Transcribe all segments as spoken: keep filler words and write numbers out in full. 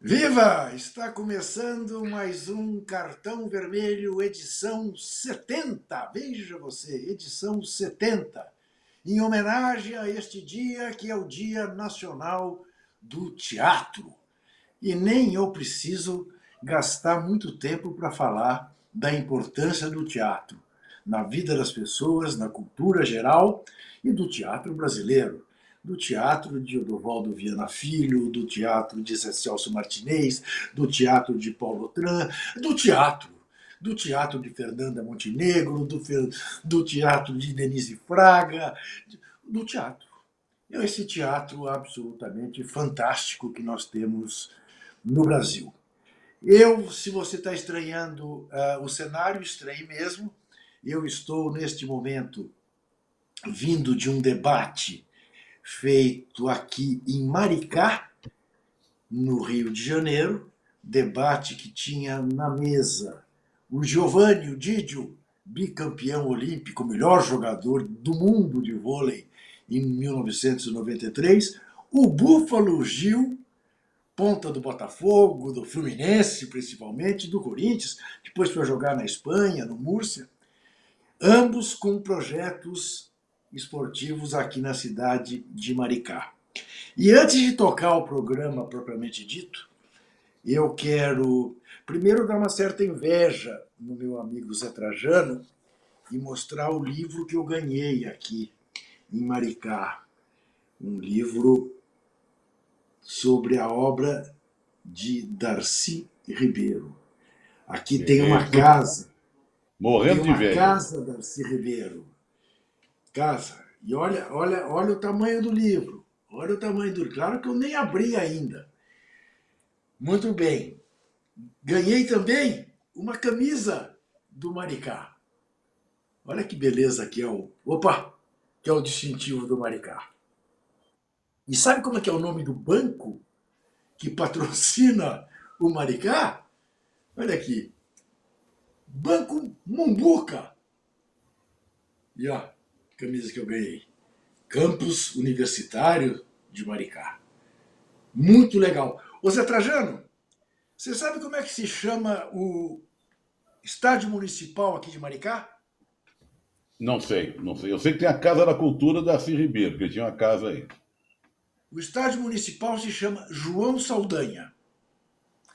Viva! Está começando mais um Cartão Vermelho, edição setenta. Veja você, edição setenta. Em homenagem a este dia que é o Dia Nacional do Teatro. E nem eu preciso gastar muito tempo para falar da importância do teatro na vida das pessoas, na cultura geral e do teatro brasileiro. Do teatro de Oduvaldo Vianna Filho, do teatro de Zé Celso Martinez, do teatro de Paulo Trã, do teatro, do teatro de Fernanda Montenegro, do, do teatro de Denise Fraga, do teatro. Esse teatro absolutamente fantástico que nós temos no Brasil. Eu, se você está estranhando uh, o cenário, estranhe mesmo. Eu estou, neste momento, vindo de um debate feito aqui em Maricá, no Rio de Janeiro, debate que tinha na mesa o Giovanni, o Didio, bicampeão olímpico, melhor jogador do mundo de vôlei em mil novecentos e noventa e três, o Búfalo Gil, ponta do Botafogo, do Fluminense principalmente, do Corinthians, depois foi jogar na Espanha, no Múrcia, ambos com projetos esportivos aqui na cidade de Maricá. E antes de tocar o programa propriamente dito, eu quero primeiro dar uma certa inveja no meu amigo Zé Trajano e mostrar o livro que eu ganhei aqui em Maricá. Um livro sobre a obra de Darcy Ribeiro. Aqui é tem uma casa. Morrendo de velho. Uma casa, Darcy Ribeiro. Casa. E olha, olha, olha o tamanho do livro. Olha o tamanho do livro. Claro que eu nem abri ainda. Muito bem. Ganhei também uma camisa do Maricá. Olha que beleza que é o... Opa! Que é o distintivo do Maricá. E sabe como é que é o nome do banco que patrocina o Maricá? Olha aqui. Banco Mumbuca. E ó, camisa que eu ganhei. Campus Universitário de Maricá. Muito legal. Ô Zé Trajano, você sabe como é que se chama o estádio municipal aqui de Maricá? Não sei, não sei. Eu sei que tem a Casa da Cultura da Darcy Ribeiro, porque tinha uma casa aí. O estádio municipal se chama João Saldanha.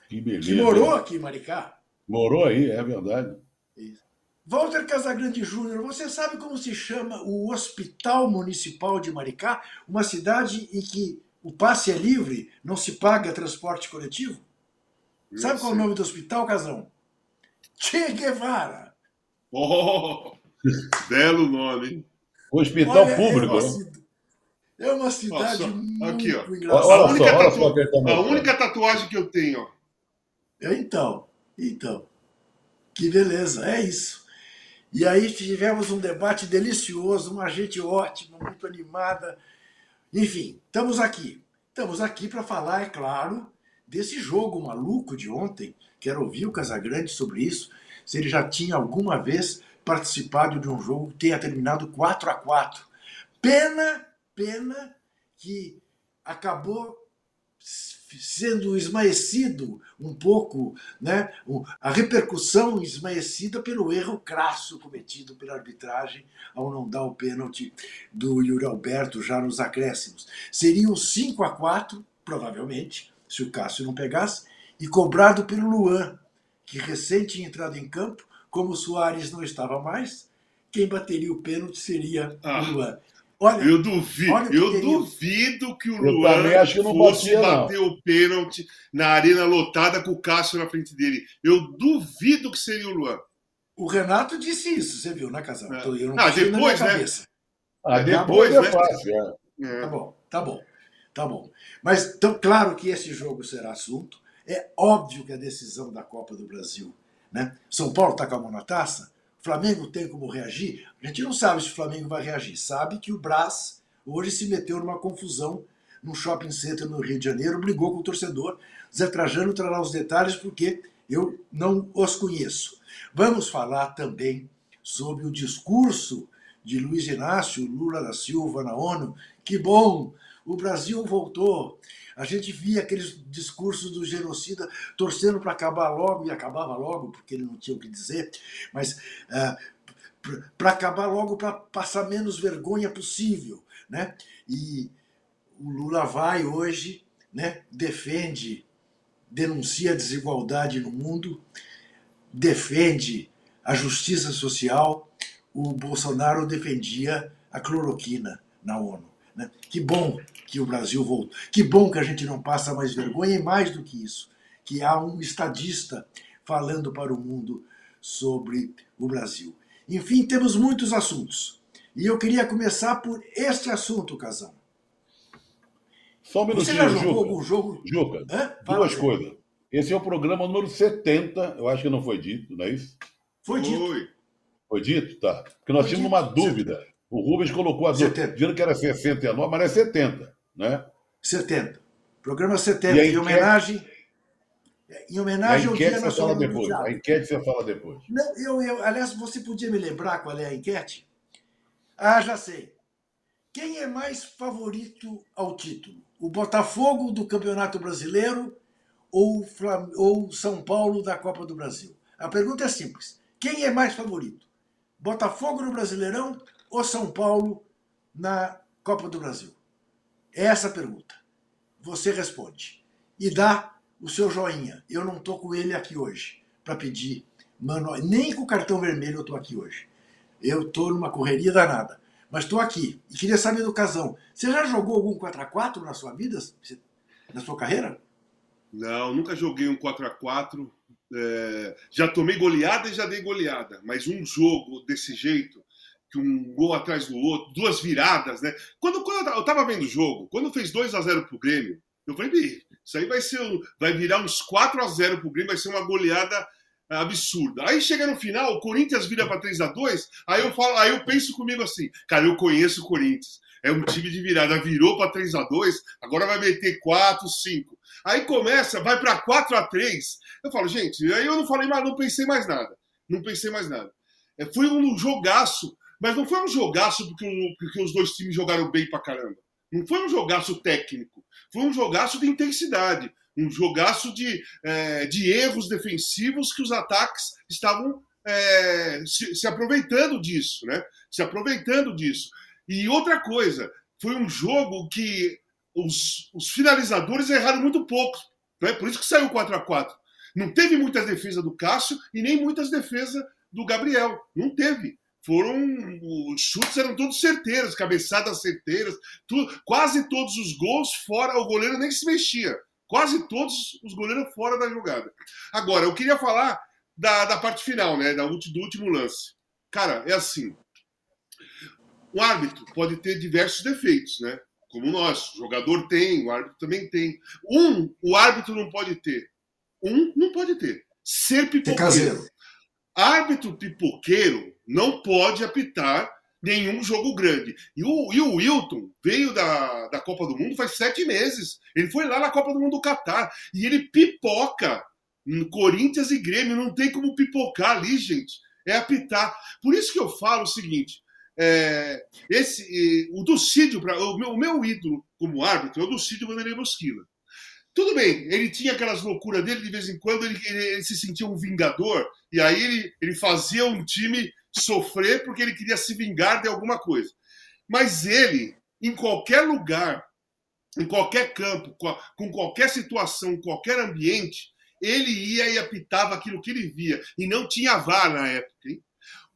Que beleza. Que morou aqui em Maricá. Morou aí, é verdade. Isso. Walter Casagrande Júnior, você sabe como se chama o Hospital Municipal de Maricá, uma cidade em que o passe é livre, não se paga transporte coletivo? Eu sabe sei. Qual é o nome do hospital, Casão? Che Guevara. Oh, belo nome, hein? Hospital olha, público. É uma, né? É uma cidade nossa, muito aqui, engraçada. Olha, olha a, única só, olha tatu... só a única tatuagem que eu tenho. Então, então, que beleza, é isso. E aí tivemos um debate delicioso, uma gente ótima, muito animada. Enfim, estamos aqui. Estamos aqui para falar, é claro, desse jogo maluco de ontem. Quero ouvir o Casagrande sobre isso, se ele já tinha alguma vez participado de um jogo que tenha terminado quatro a quatro. Pena, pena que acabou sendo esmaecido um pouco, né, a repercussão esmaecida pelo erro crasso cometido pela arbitragem ao não dar o pênalti do Yuri Alberto já nos acréscimos. Seria um cinco a quatro, provavelmente, se o Cássio não pegasse, e cobrado pelo Luan, que recém tinha entrado em campo, como o Soares não estava mais, quem bateria o pênalti seria ah. o Luan. Olha, eu duvido, olha que eu querido. duvido que o Luan acho que não fosse batia, bater não. o pênalti na arena lotada com o Cássio na frente dele. Eu duvido que seria o Luan. O Renato disse isso, você viu, né, Casal? É. Eu não ah, depois, na né? Cabeça. Ah, depois, depois é fácil. É. Tá bom, tá bom, tá bom. Mas, então, claro que esse jogo será assunto. É óbvio que a decisão da Copa do Brasil, né? São Paulo está com a mão na taça. Flamengo tem como reagir? A gente não sabe se o Flamengo vai reagir. Sabe que o Brás hoje se meteu numa confusão num shopping center no Rio de Janeiro, brigou com o torcedor. Zé Trajano trará os detalhes porque eu não os conheço. Vamos falar também sobre o discurso de Luiz Inácio Lula da Silva na ONU. Que bom, o Brasil voltou. A gente via aqueles discursos do genocida torcendo para acabar logo, e acabava logo, porque ele não tinha o que dizer, mas ah, para acabar logo, para passar menos vergonha possível, né? E o Lula vai hoje, né, defende, denuncia a desigualdade no mundo, defende a justiça social. O Bolsonaro defendia a cloroquina na ONU, né? Que bom que o Brasil voltou, que bom que a gente não passa mais vergonha, e mais do que isso, que há um estadista falando para o mundo sobre o Brasil. Enfim, temos muitos assuntos. E eu queria começar por este assunto, Casão. Só um minutinho, Juca. Você já jogou algum jogo? Juca, duas coisas. Esse é o programa número setenta, eu acho que não foi dito, não é isso? Foi dito. Foi, foi dito, tá. Porque nós foi tínhamos dito. Uma dúvida. setenta. O Rubens colocou a dúvida, viram que era sessenta e nove, mas é setenta, né? setenta. Programa setenta, em enquete... homenagem... Em homenagem ao Dia Nacional do Diálogo. A enquete você fala depois. Não, eu, eu, aliás, você podia me lembrar qual é a enquete? Ah, já sei. Quem é mais favorito ao título? O Botafogo do Campeonato Brasileiro ou o Flam... ou São Paulo da Copa do Brasil? A pergunta é simples. Quem é mais favorito? Botafogo no Brasileirão ou São Paulo na Copa do Brasil? É essa a pergunta. Você responde. E dá o seu joinha. Eu não estou com ele aqui hoje para pedir, mano, nem com o cartão vermelho eu estou aqui hoje. Eu estou numa correria danada, mas estou aqui. E queria saber do Casão. Você já jogou algum quatro a quatro na sua vida, na sua carreira? Não, nunca joguei um quatro a quatro. É, já tomei goleada e já dei goleada, mas um jogo desse jeito, que um gol atrás do outro, duas viradas, né? Quando, quando eu estava vendo o jogo, quando fez dois a zero pro Grêmio, eu falei, isso aí vai ser, vai virar uns quatro a zero pro Grêmio, vai ser uma goleada absurda. Aí chega no final, o Corinthians vira para três a dois, aí eu falo, aí eu penso comigo assim, cara, eu conheço o Corinthians, é um time de virada, virou para três a dois, agora vai meter quatro, cinco. Aí começa, vai para quatro a três. Eu falo, gente, aí eu não falei mais, não pensei mais nada. Não pensei mais nada. É, foi um jogaço, mas não foi um jogaço porque, porque os dois times jogaram bem pra caramba. Não foi um jogaço técnico, foi um jogaço de intensidade, um jogaço de, é, de erros defensivos que os ataques estavam é, se, se aproveitando disso, né? Se aproveitando disso. E outra coisa, foi um jogo que os, os finalizadores erraram muito pouco, né? Por isso que saiu quatro a quatro. Não teve muitas defesas do Cássio e nem muitas defesas do Gabriel, não teve. Foram, os chutes eram todos certeiros, cabeçadas certeiras, tudo, quase todos os gols fora, o goleiro nem se mexia, quase todos os goleiros fora da jogada. Agora, eu queria falar da, da parte final, né, da, do último lance. Cara, é assim, o árbitro pode ter diversos defeitos, né, como nós, o jogador tem, o árbitro também tem. Um, o árbitro não pode ter, um não pode ter, ser pipoqueiro. Árbitro pipoqueiro não pode apitar nenhum jogo grande. E o, e o Wilton veio da, da Copa do Mundo faz sete meses. Ele foi lá na Copa do Mundo do Catar. E ele pipoca no Corinthians e Grêmio. Não tem como pipocar ali, gente. É apitar. Por isso que eu falo o seguinte. É, esse, o Ducídio, o meu, o meu ídolo como árbitro é o Ducídio Vanderlei Bosquilha. Tudo bem, ele tinha aquelas loucuras dele. De vez em quando ele, ele, ele se sentia um vingador. E aí ele, ele fazia um time sofrer porque ele queria se vingar de alguma coisa. Mas ele, em qualquer lugar, em qualquer campo, com qualquer situação, qualquer ambiente, ele ia e apitava aquilo que ele via. E não tinha V A R na época, hein?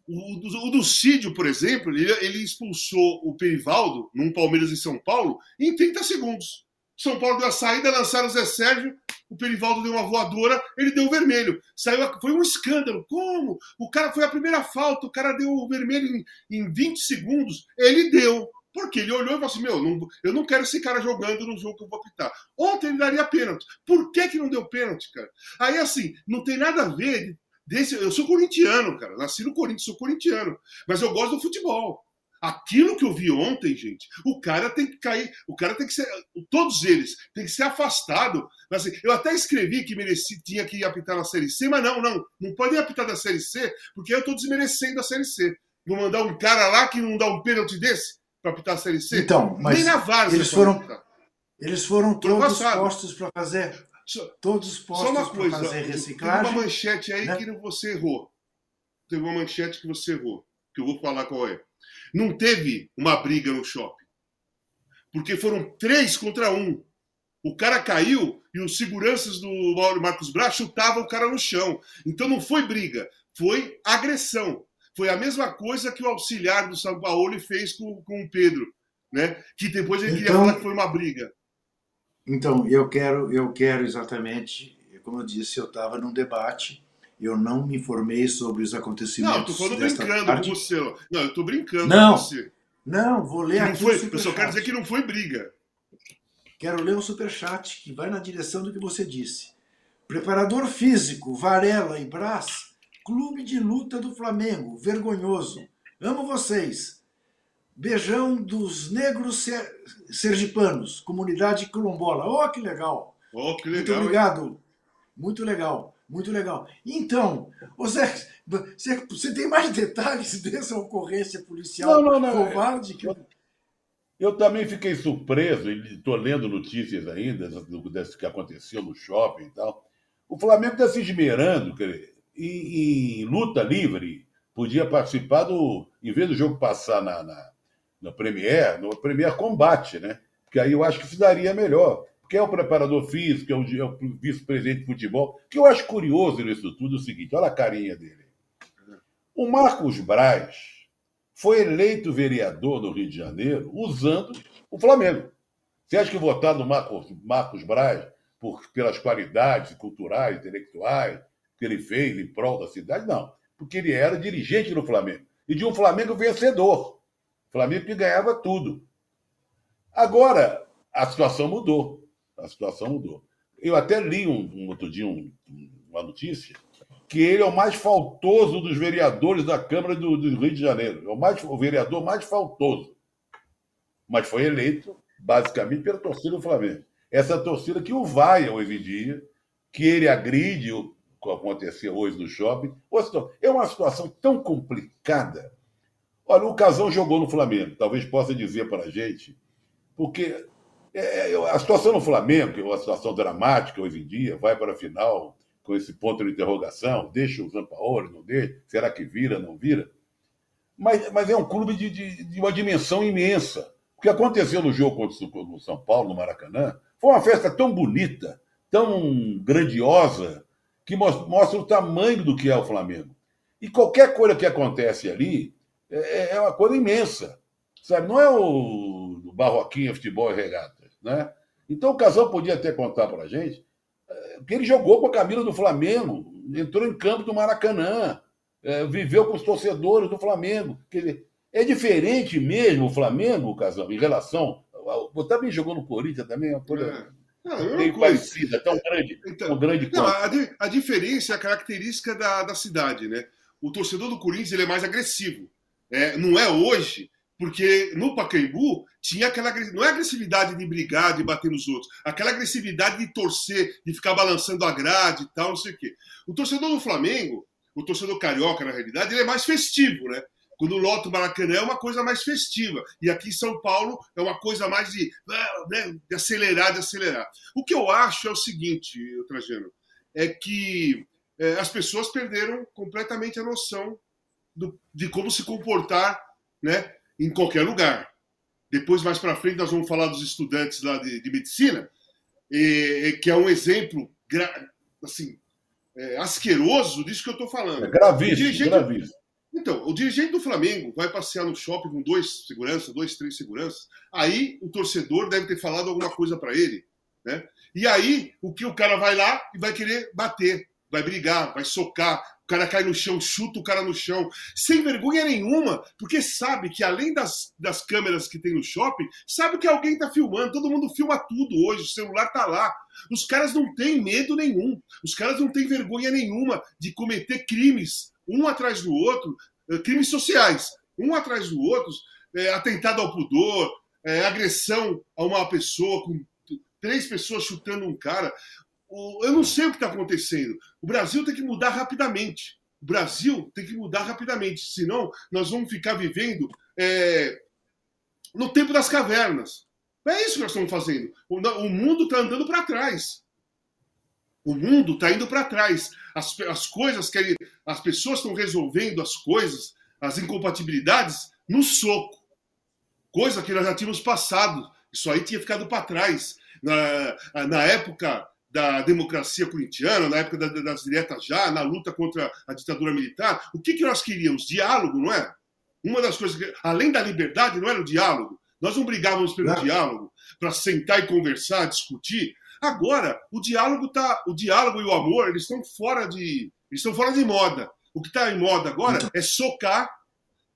O, o Ducídio, por exemplo, ele, ele expulsou o Perivaldo num Palmeiras em São Paulo em trinta segundos. São Paulo deu a saída, lançaram o Zé Sérgio, o Perivaldo deu uma voadora, ele deu o vermelho. Saiu a... Foi um escândalo. Como? O cara foi a primeira falta, o cara deu o vermelho em, em vinte segundos. Ele deu. Porque ele olhou e falou assim, meu, não, eu não quero esse cara jogando no jogo que eu vou apitar. Ontem ele daria pênalti. Por que que não deu pênalti, cara? Aí, assim, não tem nada a ver desse... Eu sou corintiano, cara. Nasci no Corinthians, sou corintiano. Mas eu gosto do futebol. Aquilo que eu vi ontem, gente, o cara tem que cair, o cara tem que ser, todos eles, tem que ser afastado. Assim, eu até escrevi que mereci, tinha que apitar na Série C, mas não, não, não pode apitar da Série C, porque eu estou desmerecendo a Série C. Vou mandar um cara lá que não dá um pênalti desse para apitar a Série C? Então, mas nem na Várzea eles foram, eles foram todos postos para fazer, todos postos para fazer reciclagem. Tem uma manchete aí, né, que você errou. Teve uma manchete que você errou, que eu vou falar qual é. Não teve uma briga no shopping, porque foram três contra um. O cara caiu e os seguranças do Marcos Braz chutavam o cara no chão. Então não foi briga, foi agressão. Foi a mesma coisa que o auxiliar do Sampaoli fez com, com o Pedro, né? Que depois ele então, queria falar que foi uma briga. Então, eu quero, eu quero exatamente, como eu disse, eu estava num debate. Eu não me informei sobre os acontecimentos. Não, eu tô brincando tarde. Com você. Não, eu tô brincando não, com você. Não, vou ler não aqui foi, o superchat. Eu só quero dizer que não foi briga. Quero ler um superchat que vai na direção do que você disse. Preparador físico, Varela e Brás, clube de luta do Flamengo, vergonhoso. Amo vocês. Beijão dos negros ser... sergipanos, comunidade quilombola. Oh, que legal. Oh, que legal. Muito obrigado. Hein? Muito legal. Muito legal. Então, Zé, você tem mais detalhes dessa ocorrência policial não, não, não, covarde? Que... Eu, eu também fiquei surpreso, e estou lendo notícias ainda do que aconteceu no shopping e tal. O Flamengo está se esmerando, quer e, e luta livre podia participar do... Em vez do jogo passar na, na, na Premier, no Premier Combate, né? Porque aí eu acho que se daria melhor. Que é o preparador físico, é o vice-presidente de futebol. O que eu acho curioso nisso tudo é o seguinte, olha a carinha dele. O Marcos Braz foi eleito vereador do Rio de Janeiro usando o Flamengo. Você acha que votar no Marcos, Marcos Braz por, pelas qualidades culturais, intelectuais que ele fez em prol da cidade? Não, porque ele era dirigente do Flamengo. E de um Flamengo vencedor. Flamengo que ganhava tudo. Agora, a situação mudou. A situação mudou. Eu até li um, um outro dia um, uma notícia que ele é o mais faltoso dos vereadores da Câmara do, do Rio de Janeiro. É o, mais, o vereador mais faltoso. Mas foi eleito, basicamente, pela torcida do Flamengo. Essa torcida que o vai hoje em dia, que ele agride, o que aconteceu hoje no shopping. É uma situação tão complicada. Olha, o Casão jogou no Flamengo. Talvez possa dizer para a gente, porque... É, a situação no Flamengo, que é uma situação dramática hoje em dia, vai para a final com esse ponto de interrogação, deixa o Sampaoli, não deixa, será que vira, não vira? Mas, mas é um clube de, de, de uma dimensão imensa. O que aconteceu no jogo contra o São Paulo, no Maracanã, foi uma festa tão bonita, tão grandiosa, que mostra, mostra o tamanho do que é o Flamengo. E qualquer coisa que acontece ali é, é uma coisa imensa. Sabe? Não é o, o Barroquinha, futebol e regata. Né? Então o Casão podia até contar para a gente que ele jogou com a camisa do Flamengo, entrou em campo do Maracanã, é, viveu com os torcedores do Flamengo. Quer dizer, é diferente mesmo o Flamengo, Casão, em relação ao... O também jogou no Corinthians também, uma coisa bem parecida, tão grande, então, tão grande não, a, a diferença é a característica da, da cidade, né? O torcedor do Corinthians ele é mais agressivo, é, não é hoje. Porque no Pacaembu tinha aquela... Não é agressividade de brigar, de bater nos outros. Aquela agressividade de torcer, de ficar balançando a grade e tal, não sei o quê. O torcedor do Flamengo, o torcedor carioca, na realidade, ele é mais festivo, né? Quando lota o Maracanã é uma coisa mais festiva. E aqui em São Paulo é uma coisa mais de, né, de acelerar, de acelerar. O que eu acho é o seguinte, Trajano, é que é, as pessoas perderam completamente a noção do, de como se comportar, né? Em qualquer lugar. Depois, mais para frente, nós vamos falar dos estudantes lá de, de medicina, e, e, que é um exemplo gra, assim, é, asqueroso disso que eu estou falando. É gravíssimo, gravíssimo. Então, o dirigente do Flamengo vai passear no shopping com dois seguranças, dois, três seguranças, aí o torcedor deve ter falado alguma coisa para ele, né? E aí, o que o cara vai lá e vai querer bater, vai brigar, vai socar. O cara cai no chão, chuta o cara no chão, sem vergonha nenhuma, porque sabe que além das, das câmeras que tem no shopping, sabe que alguém está filmando, todo mundo filma tudo hoje, o celular está lá. Os caras não têm medo nenhum, os caras não têm vergonha nenhuma de cometer crimes, um atrás do outro, crimes sociais. um atrás do outro, é, atentado ao pudor, é, agressão a uma pessoa, com três pessoas chutando um cara. Eu não sei o que está acontecendo. O Brasil tem que mudar rapidamente. O Brasil tem que mudar rapidamente, senão nós vamos ficar vivendo é, no tempo das cavernas. É isso que nós estamos fazendo. O, o mundo está andando para trás. O mundo está indo para trás. As, as coisas querem, as pessoas estão resolvendo as coisas, as incompatibilidades, no soco. Coisa que nós já tínhamos passado. Isso aí tinha ficado para trás. Na, na época da democracia corintiana, na época das diretas já, na luta contra a ditadura militar, o que, que nós queríamos? Diálogo, não é? Uma das coisas que, além da liberdade, não era o diálogo. Nós não brigávamos pelo não. diálogo, para sentar e conversar, discutir. Agora, o diálogo tá, o diálogo e o amor, eles estão fora de, eles estão fora de moda. O que está em moda agora não. é socar,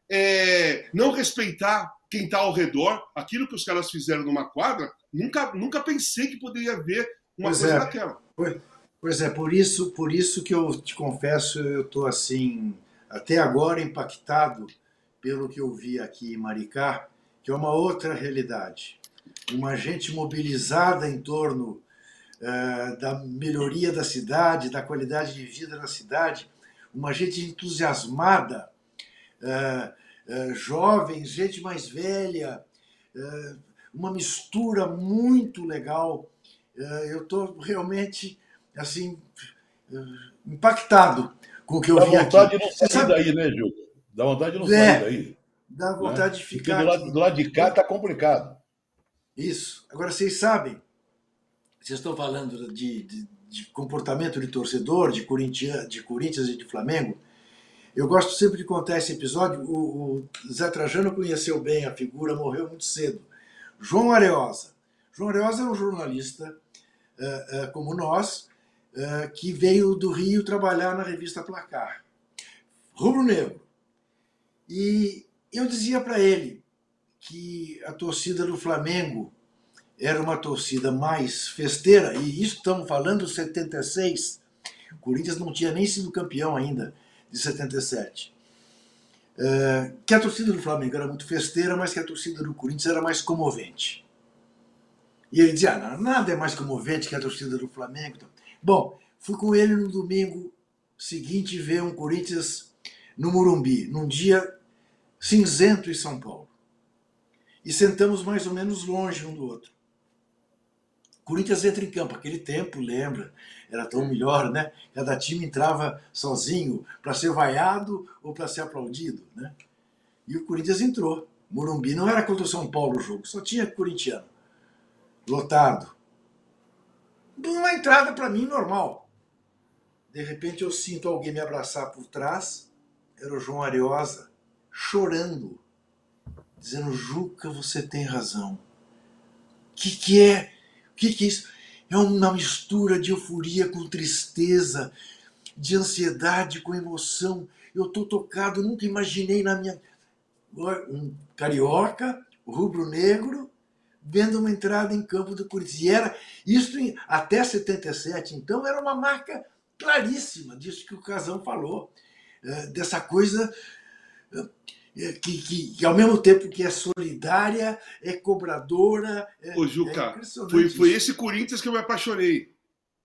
é, não respeitar quem está ao redor. Aquilo que os caras fizeram numa quadra, nunca, nunca pensei que poderia haver uma pois coisa é. daquela. Pois, pois é, por isso, por isso que eu te confesso, eu estou assim, até agora impactado pelo que eu vi aqui em Maricá, que é uma outra realidade. Uma gente mobilizada em torno uh, da melhoria da cidade, da qualidade de vida da cidade, uma gente entusiasmada, uh, uh, jovens, gente mais velha, uh, uma mistura muito legal. Uh, eu estou realmente assim, uh, impactado com o que eu vi aqui. Dá vontade de não sair Sabe? daí, né, Gil? Dá vontade de não é. sair daí. Dá vontade é? de ficar. Do lado, do lado de cá está complicado. Isso. Agora, vocês sabem, vocês estão falando de, de, de comportamento de torcedor, de, de Corinthians e de Flamengo. Eu gosto sempre de contar esse episódio. O, o Zé Trajano conheceu bem a figura, morreu muito cedo. João Areosa. João Areosa é um jornalista uh, uh, como nós, uh, que veio do Rio trabalhar na revista Placar. Rubro-negro. E eu dizia para ele que a torcida do Flamengo era uma torcida mais festeira, e isso estamos falando de setenta e seis. O Corinthians não tinha nem sido campeão ainda, de setenta e sete. Uh, que a torcida do Flamengo era muito festeira, mas que a torcida do Corinthians era mais comovente. E ele dizia, ah, nada é mais comovente que a torcida do Flamengo. Bom, fui com ele no domingo seguinte ver um Corinthians no Morumbi, num dia cinzento em São Paulo. E sentamos mais ou menos longe um do outro. Corinthians entra em campo. Aquele tempo, lembra, era tão melhor, né? Cada time entrava sozinho para ser vaiado ou para ser aplaudido, né? E o Corinthians entrou. Morumbi não era contra o São Paulo o jogo, só tinha corintiano. Lotado. Uma entrada para mim normal. De repente eu sinto alguém me abraçar por trás. Era o João Areosa. Chorando, dizendo, Juca, você tem razão. O que, que é? O que, que é isso? É uma mistura de euforia com tristeza, de ansiedade com emoção. Eu estou tocado, nunca imaginei na minha... Um carioca, rubro-negro, vendo uma entrada em campo do Corinthians. E era isso em, até setenta e sete, então, era uma marca claríssima disso que o Casão falou, dessa coisa... Que, que, que ao mesmo tempo que é solidária, é cobradora. É, Ô, Juca, é foi, foi esse Corinthians que eu me apaixonei.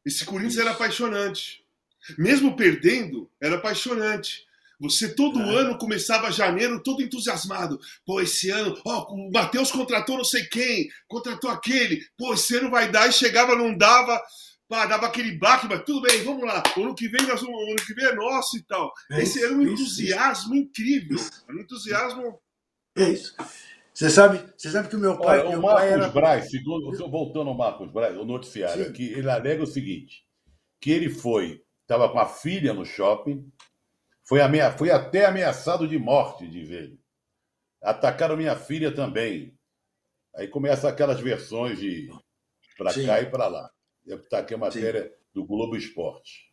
Esse Corinthians isso. era apaixonante. Mesmo perdendo, era apaixonante. Você todo ah. ano começava janeiro todo entusiasmado. Pô, esse ano, ó, o Matheus contratou não sei quem, contratou aquele. Pô, esse ano vai dar e chegava, não dava. Pá, dava aquele baque, mas tudo bem, vamos lá. O ano que vem, nós, o ano que vem é nosso e tal. É Esse isso, era um isso, entusiasmo isso. incrível. Era um entusiasmo. É isso. Você sabe, você sabe que o meu pai. Olha, meu o Marcos pai era... Braz, segundo, voltando ao Marcos Braz, o noticiário Sim. aqui, ele alega o seguinte: que ele foi, estava com a filha no shopping, foi, amea... foi até ameaçado de morte, diz ele. Atacaram minha filha também. Aí começa aquelas versões de pra Sim. cá e pra lá. Está aqui a matéria Sim. do Globo Esporte.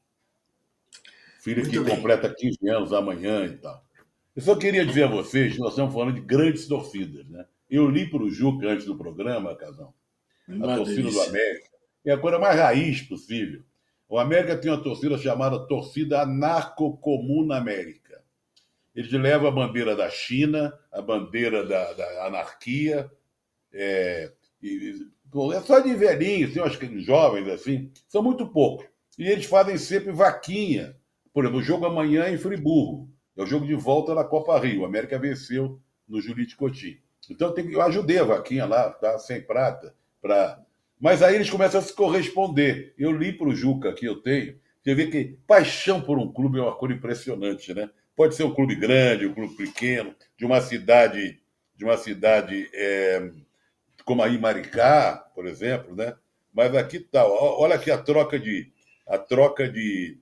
Filho Muito que bem. Completa quinze anos amanhã e tal. Eu só queria dizer a vocês que nós estamos falando de grandes torcidas, né? Eu li para o Juca antes do programa, Casão, uma a torcida delícia. do América. É a coisa mais raiz possível. O América tem uma torcida chamada Torcida Anarco Comuna América. Ele leva a bandeira da China, a bandeira da, da anarquia, é, e, é só de velhinhos, assim, acho que jovens, assim, são muito poucos. E eles fazem sempre vaquinha. Por exemplo, o jogo amanhã em Friburgo. É o jogo de volta da Copa Rio. A América venceu no Juriti Cotim. Então tem, eu ajudei a vaquinha lá, tá, sem prata. Pra... Mas aí eles começam a se corresponder. Eu li para o Juca, que eu tenho, você vê que paixão por um clube é uma coisa impressionante, né? Pode ser um clube grande, um clube pequeno, de uma cidade, de uma cidade é, como aí Maricá, por exemplo, né? Mas aqui tá, olha aqui a troca de, a troca de,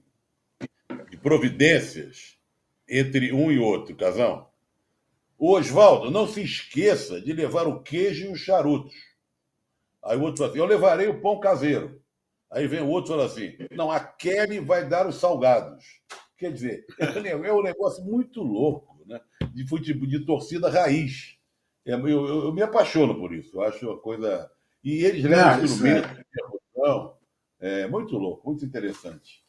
de providências entre um e outro, Casão. O Oswaldo, não se esqueça de levar o queijo e os charutos. Aí o outro fala assim, eu levarei o pão caseiro. Aí vem o outro e fala assim, não, a Kelly vai dar os salgados. Quer dizer, é um negócio muito louco, né? De futebol, de torcida raiz. É, eu, eu, eu me apaixono por isso. Eu acho uma coisa... E eles levam instrumento de emoção. É muito louco, muito interessante.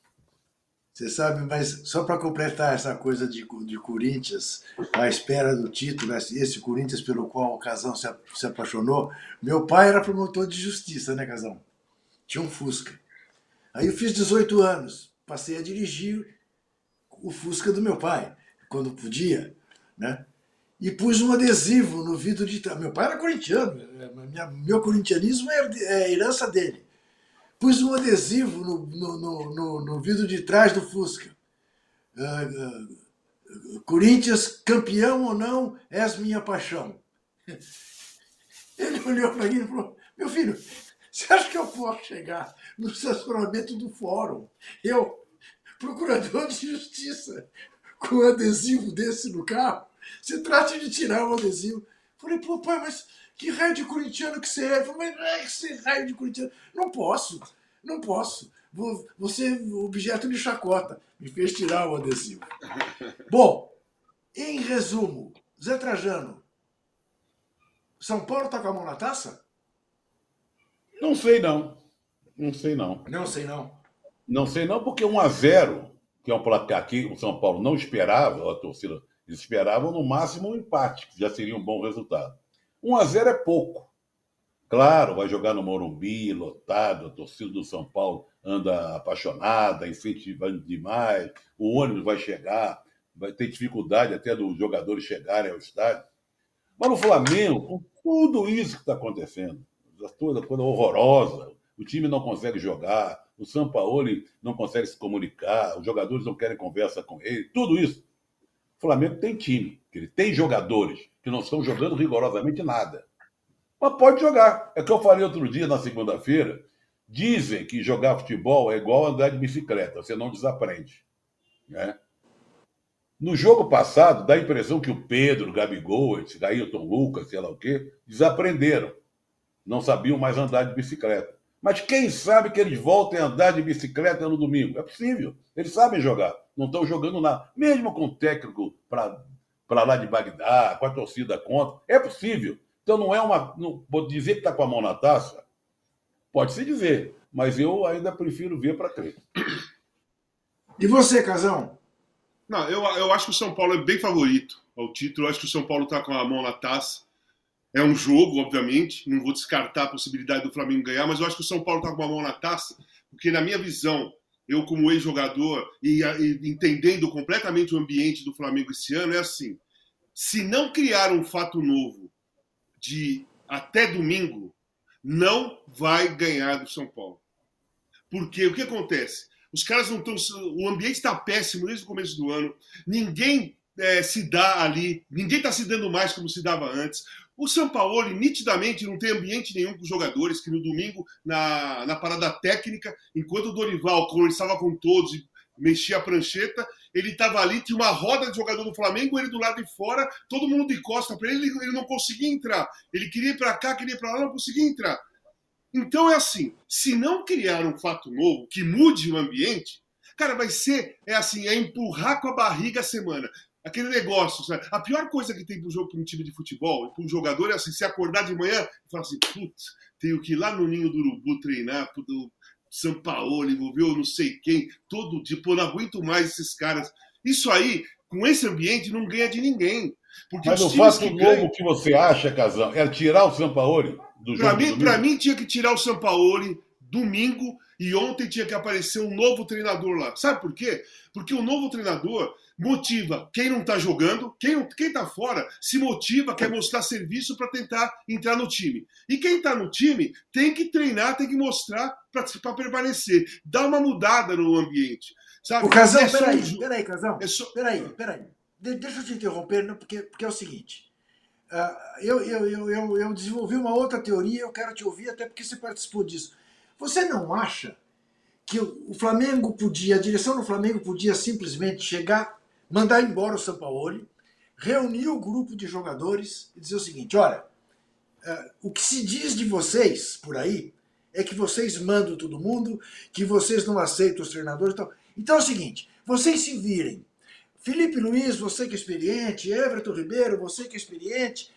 Você sabe, mas só para completar essa coisa de, de Corinthians, à espera do título, esse Corinthians pelo qual o Casão se, se apaixonou, meu pai era promotor de justiça, né, Casão? Tinha um Fusca. Aí eu fiz dezoito anos, passei a dirigir o Fusca do meu pai, quando podia, né? E pus um adesivo no vidro de trás. Meu pai era corintiano, minha, meu corintianismo é, é herança dele. Pus um adesivo no, no, no, no, no vidro de trás do Fusca. Uh, uh, Corinthians, campeão ou não, és minha paixão. Ele olhou para mim e falou, meu filho, você acha que eu posso chegar no estacionamento do fórum? Eu... procurador de justiça, com um adesivo desse no carro, você trata de tirar o adesivo. Falei, pô, pai, mas que raio de corintiano que você é? Eu falei, mas que raio de corintiano? Não posso, não posso. Vou, você é objeto de chacota. Me fez tirar o adesivo. Bom, em resumo, Zé Trajano, São Paulo tá com a mão na taça? Não sei, não. Não sei, não. Não sei, não. Não sei não, porque um a zero, que é um placar que o São Paulo não esperava, a torcida, eles esperavam no máximo um empate, que já seria um bom resultado. um a zero é pouco. Claro, vai jogar no Morumbi, lotado, a torcida do São Paulo anda apaixonada, incentivando demais, o ônibus vai chegar, vai ter dificuldade até dos jogadores chegarem ao estádio. Mas no Flamengo, com tudo isso que está acontecendo, toda coisa horrorosa, o time não consegue jogar, o Sampaoli não consegue se comunicar, os jogadores não querem conversa com ele, tudo isso. O Flamengo tem time, ele tem jogadores que não estão jogando rigorosamente nada. Mas pode jogar. É o que eu falei outro dia, na segunda-feira. Dizem que jogar futebol é igual andar de bicicleta, você não desaprende, né? No jogo passado, dá a impressão que o Pedro, o Gabigol, o Ailton Lucas, sei lá o quê, desaprenderam. Não sabiam mais andar de bicicleta. Mas quem sabe que eles voltem a andar de bicicleta no domingo? É possível. Eles sabem jogar. Não estão jogando nada. Mesmo com o técnico para lá de Bagdá, com a torcida contra, é possível. Então não é uma... Não, vou dizer que está com a mão na taça? Pode-se dizer. Mas eu ainda prefiro ver para crer. E você, Casão? Não, eu, eu acho que o São Paulo é bem favorito ao título. Eu acho que o São Paulo está com a mão na taça. É um jogo, obviamente, não vou descartar a possibilidade do Flamengo ganhar, mas eu acho que o São Paulo está com uma mão na taça, porque na minha visão, eu como ex-jogador e, e entendendo completamente o ambiente do Flamengo esse ano, é assim, se não criar um fato novo de até domingo, não vai ganhar do São Paulo. Porque o que acontece? Os caras não estão... O ambiente está péssimo desde o começo do ano, ninguém é, se dá ali, ninguém está se dando mais como se dava antes. O Sampaoli, nitidamente, não tem ambiente nenhum com os jogadores, que no domingo, na, na parada técnica, enquanto o Dorival conversava com todos e mexia a prancheta, ele estava ali, tinha uma roda de jogador do Flamengo, ele do lado de fora, todo mundo de costa para ele, ele não conseguia entrar. Ele queria ir para cá, queria ir para lá, não conseguia entrar. Então é assim, se não criar um fato novo que mude o ambiente, cara, vai ser, é assim, é empurrar com a barriga a semana. Aquele negócio, sabe? A pior coisa que tem para um time de futebol, para um jogador, é assim, se acordar de manhã e falar assim, putz, tenho que ir lá no Ninho do Urubu treinar, pro Sampaoli, vou ver eu não sei quem, todo dia, pô, não aguento mais esses caras. Isso aí, com esse ambiente não ganha de ninguém. Porque mas o fato que novo ganham... que você acha, Casão, é tirar o Sampaoli do jogo? Para mim, do mim tinha que tirar o Sampaoli domingo e ontem tinha que aparecer um novo treinador lá. Sabe por quê? Porque o novo treinador motiva quem não está jogando, quem não, quem está fora se motiva, quer mostrar serviço para tentar entrar no time. E quem está no time tem que treinar, tem que mostrar para permanecer. Dá uma mudada no ambiente. Sabe? O Casão, é peraí, um... peraí, Casão, é só... peraí, peraí. De- deixa eu te interromper, né? porque, porque é o seguinte, uh, eu, eu, eu, eu, eu desenvolvi uma outra teoria, eu quero te ouvir até porque você participou disso. Você não acha que o Flamengo podia, a direção do Flamengo podia simplesmente chegar, mandar embora o Sampaoli, reunir o grupo de jogadores e dizer o seguinte, olha, uh, o que se diz de vocês por aí é que vocês mandam todo mundo, que vocês não aceitam os treinadores e tal. Então é o seguinte, vocês se virem, Felipe Luiz, você que é experiente, Everton Ribeiro, você que é experiente,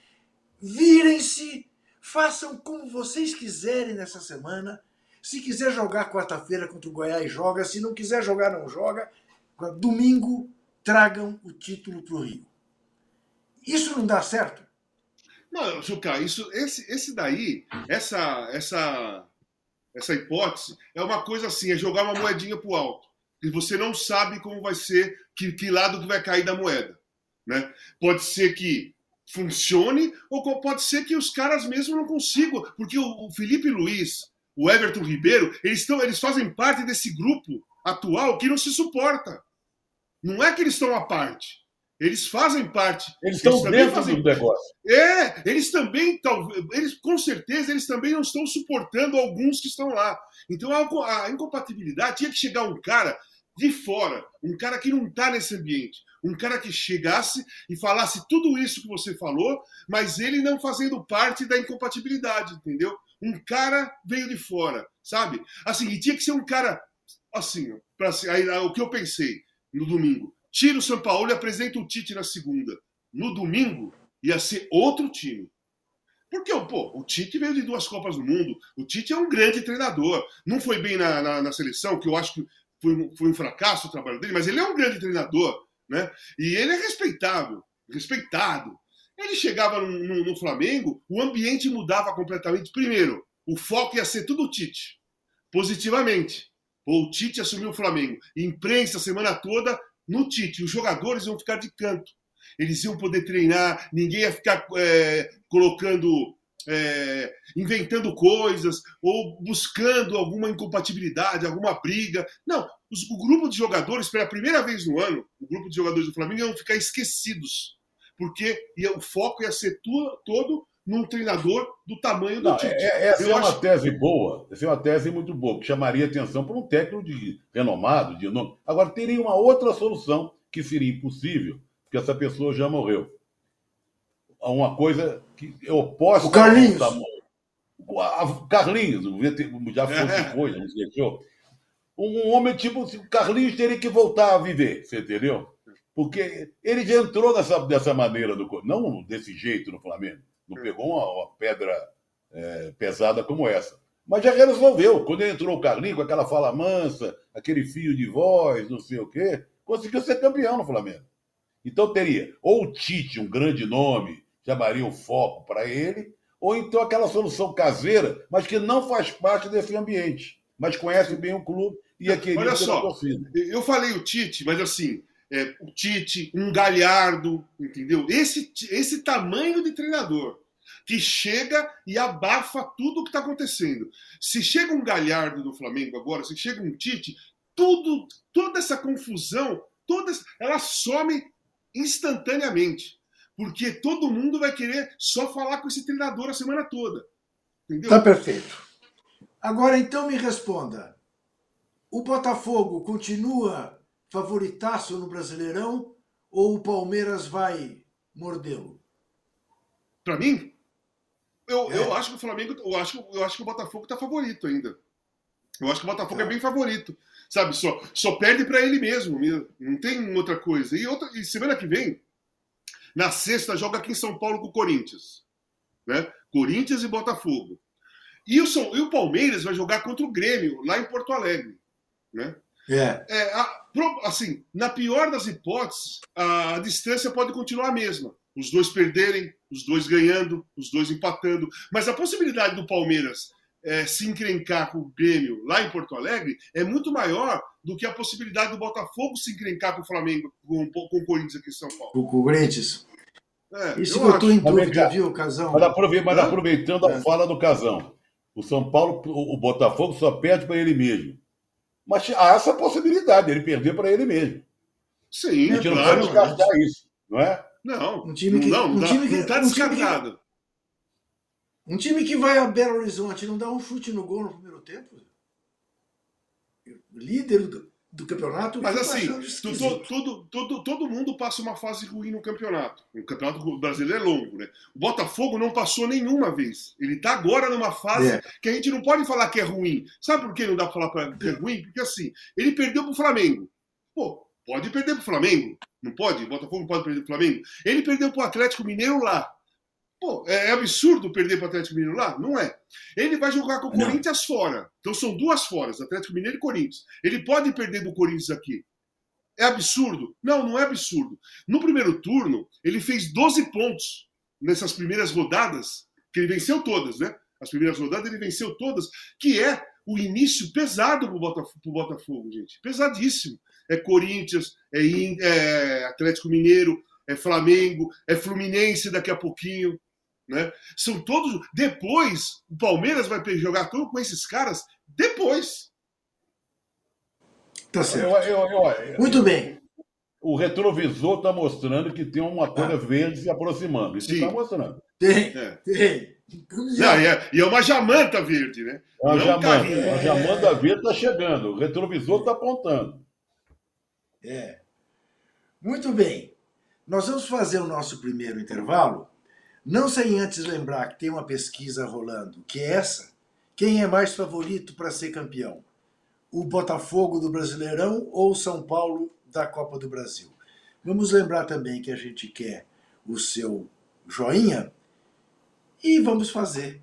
virem-se, façam como vocês quiserem nessa semana. Se quiser jogar quarta-feira contra o Goiás, joga. Se não quiser jogar, não joga. Domingo, tragam o título para o Rio. Isso não dá certo? Não, Juca, isso, esse, esse daí, essa, essa, essa hipótese, é uma coisa assim, é jogar uma moedinha para o alto. E você não sabe como vai ser, que, que lado que vai cair da moeda, né? Pode ser que funcione ou pode ser que os caras mesmo não consigam, porque o, o Felipe Luiz, o Everton Ribeiro, eles, tão, eles fazem parte desse grupo atual que não se suporta. Não é que eles estão à parte. Eles fazem parte. Eles estão dentro fazem... do negócio. É, eles também, eles, com certeza, eles também não estão suportando alguns que estão lá. Então a, a incompatibilidade tinha que chegar um cara de fora, um cara que não está nesse ambiente, um cara que chegasse e falasse tudo isso que você falou, mas ele não fazendo parte da incompatibilidade, entendeu? Um cara veio de fora, sabe? Assim, e tinha que ser um cara assim, pra, aí, o que eu pensei no domingo. Tira o Sampaoli e apresenta o Tite na segunda. No domingo, ia ser outro time. Porque pô, o Tite veio de duas Copas do Mundo. O Tite é um grande treinador. Não foi bem na, na, na seleção, que eu acho que foi um, foi um fracasso o trabalho dele, mas ele é um grande treinador, né? E ele é respeitável, respeitado. Ele chegava no, no, no Flamengo, o ambiente mudava completamente. Primeiro, o foco ia ser tudo o Tite, positivamente. O Tite assumiu o Flamengo. Imprensa, semana toda... No Tite, os jogadores iam ficar de canto. Eles iam poder treinar, ninguém ia ficar é, colocando, é, inventando coisas ou buscando alguma incompatibilidade, alguma briga. Não, os, o grupo de jogadores, pela primeira vez no ano, o grupo de jogadores do Flamengo iam ficar esquecidos, porque ia, o foco ia ser tu, todo num treinador do tamanho do Não, Tite. É, essa Eu é uma acho... tese boa, essa é uma tese muito boa, que chamaria atenção para um técnico de renomado, de nome. Agora, teria uma outra solução que seria impossível, porque essa pessoa já morreu. Uma coisa que é oposta... O Carlinhos! O Carlinhos, já fosse coisa, não se deixou. Um homem tipo... O Carlinhos teria que voltar a viver, você entendeu? Porque ele já entrou dessa, dessa maneira, do, não desse jeito no Flamengo. Não pegou uma, uma pedra é, pesada como essa. Mas já resolveu. Quando entrou o Carlinhos, com aquela fala mansa, aquele fio de voz, não sei o quê, conseguiu ser campeão no Flamengo. Então teria ou o Tite, um grande nome, chamaria o foco para ele, ou então aquela solução caseira, mas que não faz parte desse ambiente, mas conhece bem o clube e é querido pela torcida. Olha só, eu falei o Tite, mas assim... É, o Tite, um Galhardo, entendeu? Esse, esse tamanho de treinador que chega e abafa tudo o que está acontecendo. Se chega um Galhardo do Flamengo agora, se chega um Tite, tudo, toda essa confusão, toda, ela some instantaneamente. Porque todo mundo vai querer só falar com esse treinador a semana toda. Entendeu? Tá perfeito. Agora, então, me responda. O Botafogo continua... favoritaço no Brasileirão ou o Palmeiras vai mordê-lo? Para mim, eu, é. eu acho que o Flamengo, eu acho, eu acho que o Botafogo está favorito ainda. Eu acho que o Botafogo é, é bem favorito, sabe? Só, só perde para ele mesmo, não tem outra coisa. E, outra, e semana que vem, na sexta, joga aqui em São Paulo com o Corinthians, né? Corinthians e Botafogo. E o, e o Palmeiras vai jogar contra o Grêmio lá em Porto Alegre, né? É. É, a, assim, na pior das hipóteses, a distância pode continuar a mesma. Os dois perderem, os dois ganhando, os dois empatando. Mas a possibilidade do Palmeiras é, se encrencar com o Grêmio lá em Porto Alegre é muito maior do que a possibilidade do Botafogo se encrencar com o Flamengo, com, com o Corinthians aqui em São Paulo. Com o Corinthians? É, isso eu estou em dúvida, viu, Casão? Mas, aprove... Mas aproveitando a é. fala do Casão, o São Paulo, o Botafogo só perde para ele mesmo. Mas há essa possibilidade, ele perder para ele mesmo. Sim, a gente é não claro, pode descartar mas... isso, não é? Não, um time que, não, um dá, time que, não está um descartado. Time que, um time que vai a Belo Horizonte não dá um chute no gol no primeiro tempo? Líder do, do campeonato? Mas assim, todo, todo, todo, todo mundo passa uma fase ruim no campeonato. O campeonato brasileiro é longo, né? O Botafogo não passou nenhuma vez. Ele está agora numa fase é. que a gente não pode falar que é ruim. Sabe por que não dá para falar que é ruim? Porque assim, ele perdeu para o Flamengo. Pô, pode perder para o Flamengo. Não pode? O Botafogo pode perder pro Flamengo? Ele perdeu pro Atlético Mineiro lá. Pô, é absurdo perder pro Atlético Mineiro lá? Não é. Ele vai jogar com o não. Corinthians fora. Então são duas foras, Atlético Mineiro e Corinthians. Ele pode perder do Corinthians aqui. É absurdo? Não, não é absurdo. No primeiro turno, ele fez doze pontos nessas primeiras rodadas, que ele venceu todas, né? As primeiras rodadas ele venceu todas, que é o início pesado pro Botafogo, pro Botafogo, gente. Pesadíssimo. É Corinthians, é, In... é Atlético Mineiro, é Flamengo, é Fluminense daqui a pouquinho, né? São todos... Depois, o Palmeiras vai jogar tudo com esses caras depois. Tá certo. Eu, eu, eu, eu... Muito bem. O retrovisor está mostrando que tem uma coisa ah. verde se aproximando. Isso está mostrando. Tem, é. tem. Não, e, é, e é uma jamanta verde, né? É uma jamanta, é. a jamanta verde está chegando. O retrovisor está apontando. É. Muito bem. Nós vamos fazer o nosso primeiro intervalo. Não sem antes lembrar que tem uma pesquisa rolando, que é essa. Quem é mais favorito para ser campeão? O Botafogo do Brasileirão ou o São Paulo da Copa do Brasil? Vamos lembrar também que a gente quer o seu joinha e vamos fazer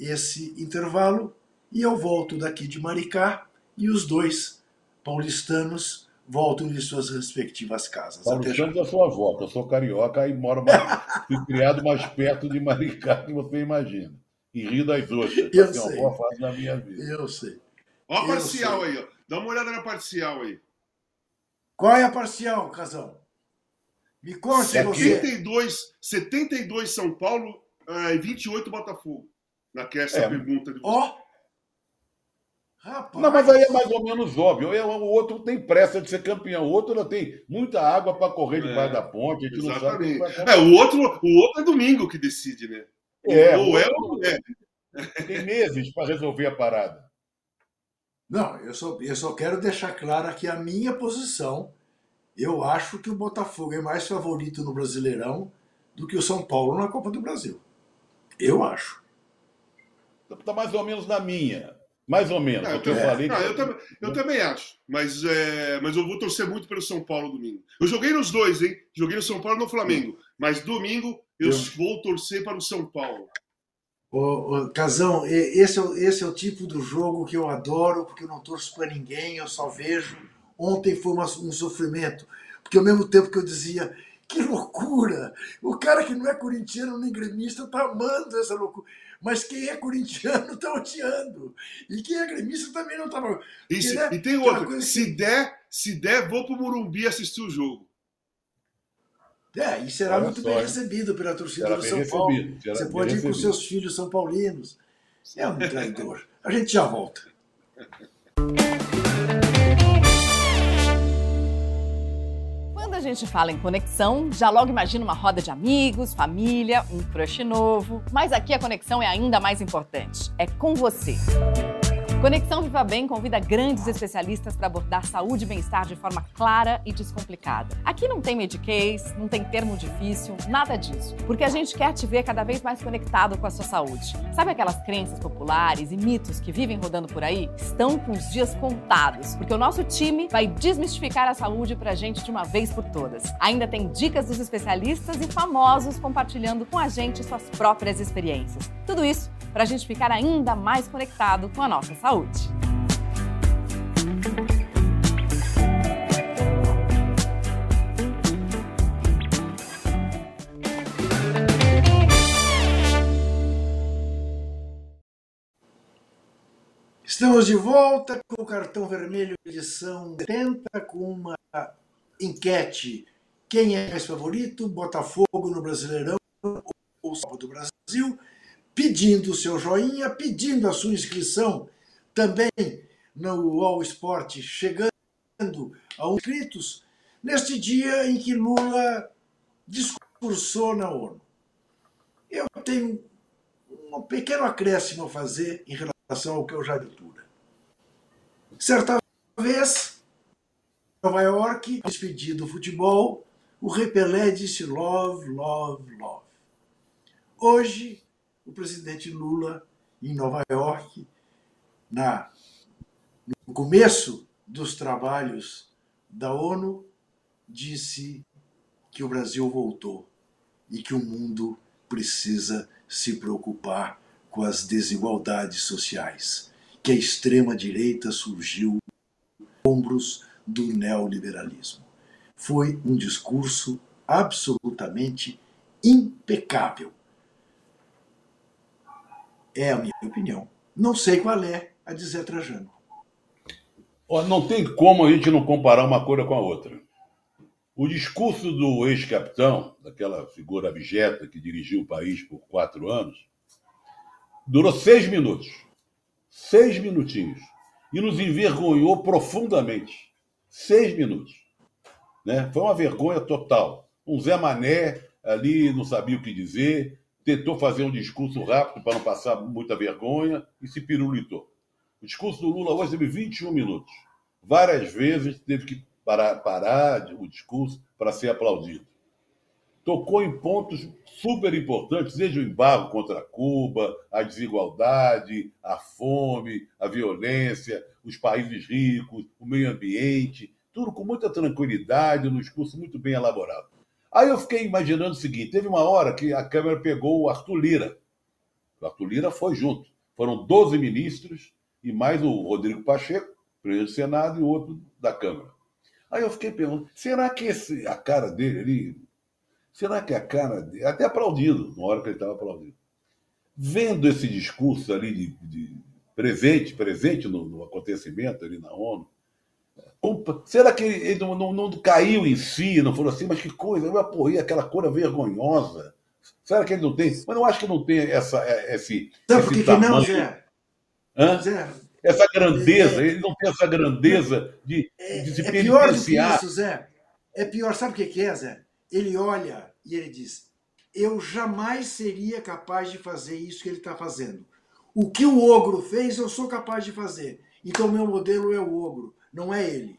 esse intervalo. E eu volto daqui de Maricá e os dois paulistanos voltam de suas respectivas casas. Paulo Trã é sua avó, eu sou carioca e moro mais, fui criado mais perto de Maricá que você imagina. E Rio das Ostras. Eu sei. Uma boa fase na minha vida. Eu sei. Ó a parcial sei. aí, ó. Dá uma olhada na parcial aí. Qual é a parcial, Casão? Me conte setenta e dois, setenta e dois São Paulo e vinte e oito Botafogo. Naquela essa é. pergunta de você. Ó! Rapaz. Não, mas aí é mais ou menos óbvio. O outro tem pressa de ser campeão. O outro tem muita água para correr debaixo é, da ponte. A gente não sabe é, o, outro, o outro é domingo que decide, né? É, ou é ou não é. Tem meses para resolver a parada. Não, eu só, eu só quero deixar claro aqui a minha posição. Eu acho que o Botafogo é mais favorito no Brasileirão do que o São Paulo na Copa do Brasil. Eu acho. Está mais ou menos na minha. Mais ou menos, não, eu, eu, é. falei que... não, eu, também, eu também acho, mas, é, mas eu vou torcer muito pelo São Paulo domingo. Eu joguei nos dois, hein? Joguei no São Paulo e no Flamengo, mas domingo eu, eu vou torcer para o São Paulo. Oh, oh, Casão, esse, esse é o tipo do jogo que eu adoro, porque eu não torço para ninguém, eu só vejo. Ontem foi uma, um sofrimento, porque ao mesmo tempo que eu dizia... Que loucura! O cara que não é corintiano nem gremista tá amando essa loucura. Mas quem é corintiano tá odiando. E quem é gremista também não tá amando. Isso, né? E tem outro. Se que... der, se der, vou pro Morumbi assistir o jogo. É, e será Olha muito bem recebido pela torcida será do São recebido. Paulo. Será Você pode recebido. ir com seus filhos são paulinos. É um traidor. A gente já volta. Quando a gente fala em conexão, já logo imagina uma roda de amigos, família, um crush novo. Mas aqui a conexão é ainda mais importante. É com você. Conexão Viva Bem convida grandes especialistas para abordar saúde e bem-estar de forma clara e descomplicada. Aqui não tem mediquês, não tem termo difícil, nada disso. Porque a gente quer te ver cada vez mais conectado com a sua saúde. Sabe aquelas crenças populares e mitos que vivem rodando por aí? Estão com os dias contados, porque o nosso time vai desmistificar a saúde pra gente de uma vez por todas. Ainda tem dicas dos especialistas e famosos compartilhando com a gente suas próprias experiências. Tudo isso para a gente ficar ainda mais conectado com a nossa saúde. Estamos de volta com o Cartão Vermelho, edição setenta, com uma enquete. Quem é mais favorito? Botafogo no Brasileirão ou Salvo do Brasil? Pedindo o seu joinha, pedindo a sua inscrição também no All Sport, chegando a inscritos, neste dia em que Lula discursou na ONU. Eu tenho um pequeno acréscimo a fazer em relação relação ao que eu já leitura. Certa vez, em Nova York, despedido do futebol, o Rei Pelé disse love, love, love. Hoje, o presidente Lula, em Nova York, na, no começo dos trabalhos da ONU, disse que o Brasil voltou e que o mundo precisa se preocupar com as desigualdades sociais, que a extrema-direita surgiu nos ombros do neoliberalismo. Foi um discurso absolutamente impecável. É a minha opinião. Não sei qual é a de Zé Trajano. Não tem como a gente não comparar uma coisa com a outra. O discurso do ex-capitão, daquela figura abjeta que dirigiu o país por quatro anos, durou seis minutos, seis minutinhos, e nos envergonhou profundamente, seis minutos. Né? Foi uma vergonha total. Um Zé Mané ali não sabia o que dizer, tentou fazer um discurso rápido para não passar muita vergonha e se pirulitou. O discurso do Lula hoje teve vinte e um minutos. Várias vezes teve que parar, parar o discurso para ser aplaudido. Tocou em pontos super importantes, desde o embargo contra Cuba, a desigualdade, a fome, a violência, os países ricos, o meio ambiente, tudo com muita tranquilidade, num discurso muito bem elaborado. Aí eu fiquei imaginando o seguinte, teve uma hora que a câmera pegou o Arthur Lira. O Arthur Lira foi junto. Foram doze ministros e mais o Rodrigo Pacheco, presidente do Senado, e o outro da Câmara. Aí eu fiquei perguntando, será que esse, a cara dele ali... Será que a cara dele... Até aplaudido, na hora que ele estava aplaudindo. Vendo esse discurso ali de, de presente, presente no, no acontecimento ali na ONU, opa, será que ele, ele não, não, não caiu em si, não falou assim, mas que coisa, eu apoiei aquela coisa vergonhosa. Será que ele não tem... Mas eu acho que não tem essa, esse, não, esse tamanho... Não, Zé. Hã? Zé. Essa grandeza, é, ele não tem essa grandeza de, de se é pior do que isso, Zé. É pior, sabe o que é, Zé? Ele olha e ele diz, eu jamais seria capaz de fazer isso que ele está fazendo. O que o ogro fez, eu sou capaz de fazer. Então, meu modelo é o ogro, não é ele.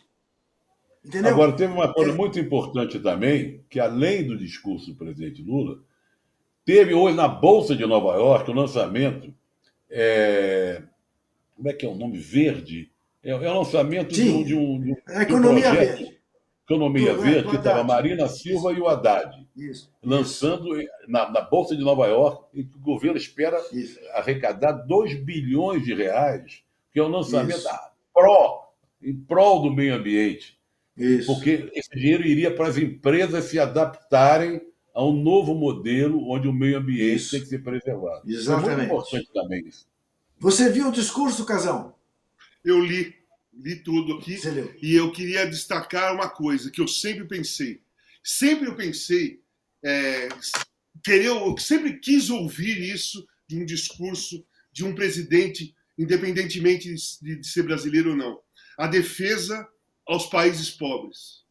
Entendeu? Agora, teve uma coisa muito importante também, que além do discurso do presidente Lula, teve hoje na Bolsa de Nova York o lançamento, é... como é que é o nome? Verde? É o lançamento de um, de um, de um a economia projeto. Verde. Economia Tudo Verde, é que estava Marina Silva isso, e o Haddad, isso, lançando isso. Na, na Bolsa de Nova York, e o governo espera isso. arrecadar dois bilhões de reais, que é um lançamento pró, em prol do meio ambiente. Isso. Porque esse dinheiro iria para as empresas se adaptarem a um novo modelo onde o meio ambiente isso. tem que ser preservado. Exatamente. É muito importante também isso. Você viu o discurso, Casão? Eu li. Li tudo aqui e eu queria destacar uma coisa que eu sempre pensei. Sempre eu pensei, é, querer, eu sempre quis ouvir isso de um discurso de um presidente, independentemente de, de ser brasileiro ou não. A defesa aos países pobres.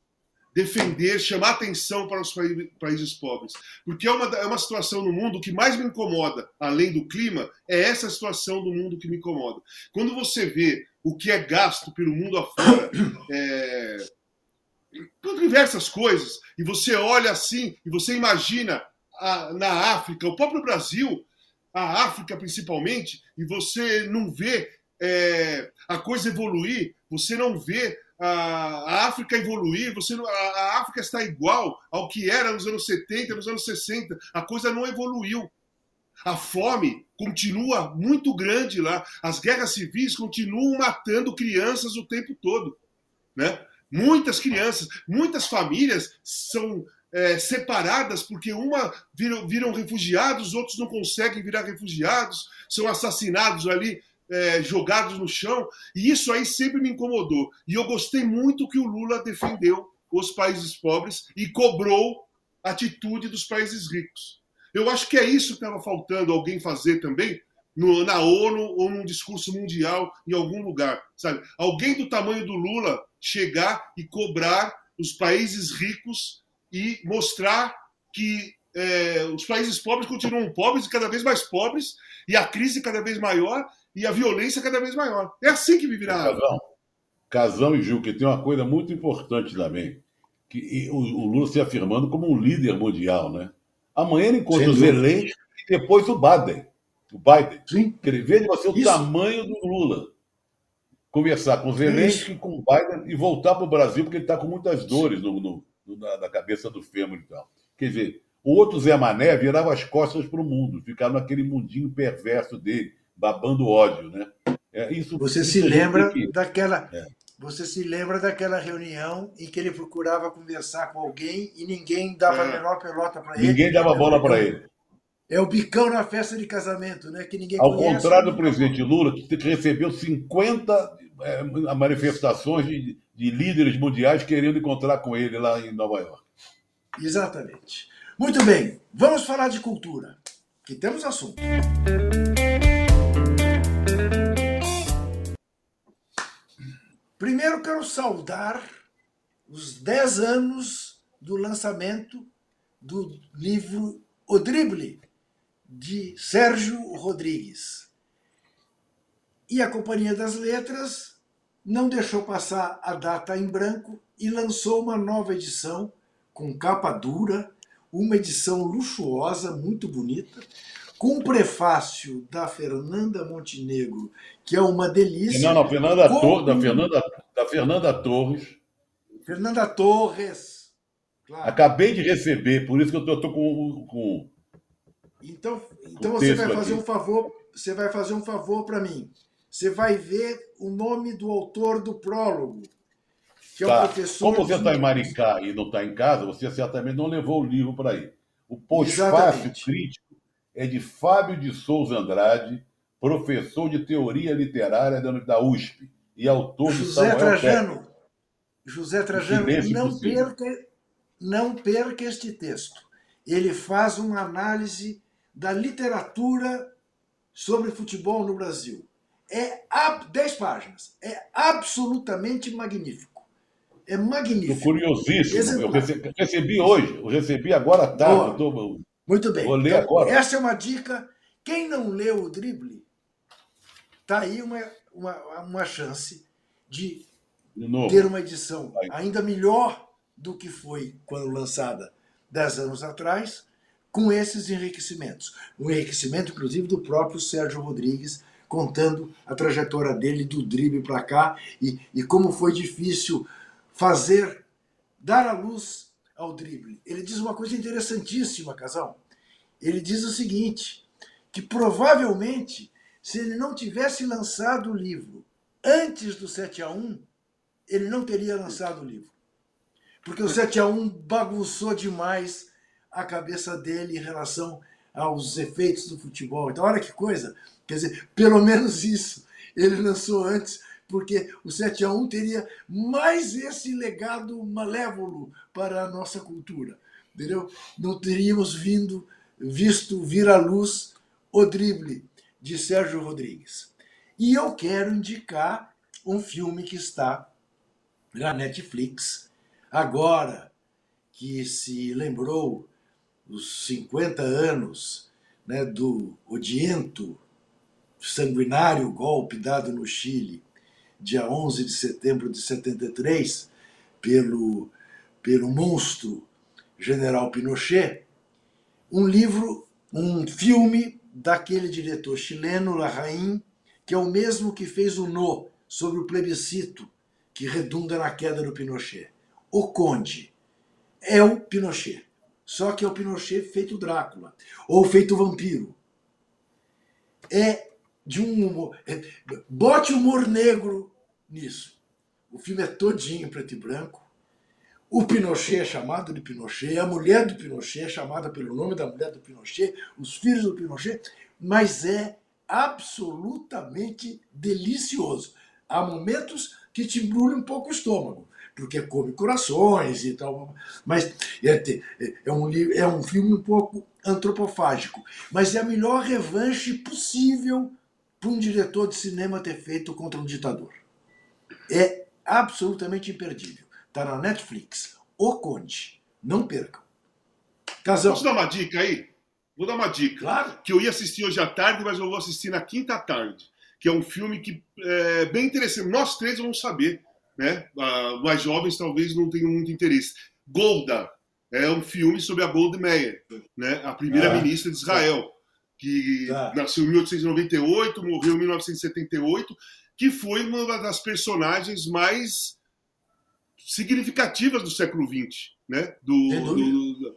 Defender, chamar atenção para os países pobres. Porque é uma, é uma situação no mundo que mais me incomoda, além do clima, é essa situação do mundo que me incomoda. Quando você vê o que é gasto pelo mundo afora, é, por diversas coisas, e você olha assim, e você imagina a, na África, o próprio Brasil, a África principalmente, e você não vê é, a coisa evoluir, você não vê a África evoluir, você, a África está igual ao que era nos anos setenta, nos anos sessenta, a coisa não evoluiu. A fome continua muito grande lá, as guerras civis continuam matando crianças o tempo todo, né? Muitas crianças, muitas famílias são é, separadas porque uma viram, viram refugiados, outros não conseguem virar refugiados, são assassinados ali é, jogados no chão, e isso aí sempre me incomodou. E eu gostei muito que o Lula defendeu os países pobres e cobrou a atitude dos países ricos. Eu acho que é isso que estava faltando alguém fazer também no, na ONU ou num discurso mundial em algum lugar, sabe? Alguém do tamanho do Lula chegar e cobrar os países ricos e mostrar que é, os países pobres continuam pobres e cada vez mais pobres, e a crise cada vez maior e a violência cada vez maior. É assim que viverá a África. Casão e Juca, tem uma coisa muito importante também, que o, o Lula se afirmando como um líder mundial, né? Amanhã ele encontra o Zelensky e depois o Biden. O Biden. Sim. Ele veja você o tamanho do Lula. Conversar com o Zelensky, Isso. com o Biden e voltar para o Brasil, porque ele está com muitas dores no, no, no, na, na cabeça do fêmur e tal. Quer dizer, o outro Zé Mané virava as costas para o mundo, ficava naquele mundinho perverso dele, babando ódio, né? É, isso, você isso se lembra que... daquela... É. Você se lembra daquela reunião em que ele procurava conversar com alguém e ninguém dava a menor pelota para ele? Ninguém dava bola para ele. É o bicão na festa de casamento, né? Que ninguém Ao conhece, contrário do presidente Lula, que recebeu cinquenta é, manifestações de, de líderes mundiais querendo encontrar com ele lá em Nova York. Exatamente. Muito bem, vamos falar de cultura, que temos assunto. Primeiro, quero saudar os dez anos do lançamento do livro O Drible, de Sérgio Rodrigues. E a Companhia das Letras não deixou passar a data em branco e lançou uma nova edição com capa dura, uma edição luxuosa, muito bonita, com um prefácio da Fernanda Montenegro, que é uma delícia. Não, não, Fernanda com... Tor- da, Fernanda, da Fernanda Torres. Fernanda Torres. Claro. Acabei de receber, por isso que eu estou com, com. Então, então com você, vai fazer um favor, você vai fazer um favor para mim. Você vai ver o nome do autor do prólogo, que tá. é o professor. Como você está em Maricá e não está em casa, você certamente não levou o livro para aí. O pós-fácil crítico é de Fábio de Souza Andrade, professor de Teoria Literária da U S P e autor de José Trajano. José Trajano, não perca, não perca este texto. Ele faz uma análise da literatura sobre futebol no Brasil. É dez páginas. É absolutamente magnífico. É magnífico. Estou curiosíssimo. Exemplar. Eu recebi, recebi hoje, eu recebi agora à tarde. Estou... Muito bem. Vou ler agora. Então, essa é uma dica. Quem não leu O Drible, está aí uma, uma, uma chance de, de ter uma edição ainda melhor do que foi quando lançada dez anos atrás, com esses enriquecimentos. Um enriquecimento, inclusive, do próprio Sérgio Rodrigues, contando a trajetória dele do drible para cá e, e como foi difícil fazer, dar à luz ao drible. Ele diz uma coisa interessantíssima, Casal. Ele diz o seguinte, que provavelmente, se ele não tivesse lançado o livro antes do sete a um, ele não teria lançado o livro. Porque o sete a um bagunçou demais a cabeça dele em relação aos efeitos do futebol. Então, olha que coisa. Quer dizer, pelo menos isso ele lançou antes, porque o sete a um teria mais esse legado malévolo para a nossa cultura. Entendeu? Não teríamos vindo, visto vir à luz O Drible, de Sérgio Rodrigues. E eu quero indicar um filme que está na Netflix, agora que se lembrou os cinquenta anos, né, do odiento, sanguinário golpe dado no Chile, dia onze de setembro de setenta e três, pelo, pelo monstro General Pinochet, um livro, um filme daquele diretor chileno, Larraín, que é o mesmo que fez o No, sobre o plebiscito, que redunda na queda do Pinochet. O Conde é o Pinochet, só que é o Pinochet feito Drácula, ou feito vampiro. É de um humor... Bote humor negro nisso. O filme é todinho preto e branco. O Pinochet é chamado de Pinochet, a mulher do Pinochet é chamada pelo nome da mulher do Pinochet, os filhos do Pinochet, mas é absolutamente delicioso. Há momentos que te embrulha um pouco o estômago, porque come corações e tal, mas é, é, um, é um filme um pouco antropofágico, mas é a melhor revanche possível para um diretor de cinema ter feito contra um ditador. É absolutamente imperdível. Está na Netflix. O Conde. Não percam. Casão. Posso dar uma dica aí? Vou dar uma dica. Claro. Que eu ia assistir hoje à tarde, mas eu vou assistir na quinta tarde. Que é um filme que é bem interessante. Nós três vamos saber, né? Ah, mais jovens talvez não tenham muito interesse. Golda. É um filme sobre a Golda Meir, né? A primeira-ministra ah, de Israel. Tá. Que tá. Nasceu em mil oitocentos e noventa e oito, morreu em mil novecentos e setenta e oito, que foi uma das personagens mais significativas do século vinte, né? do, do,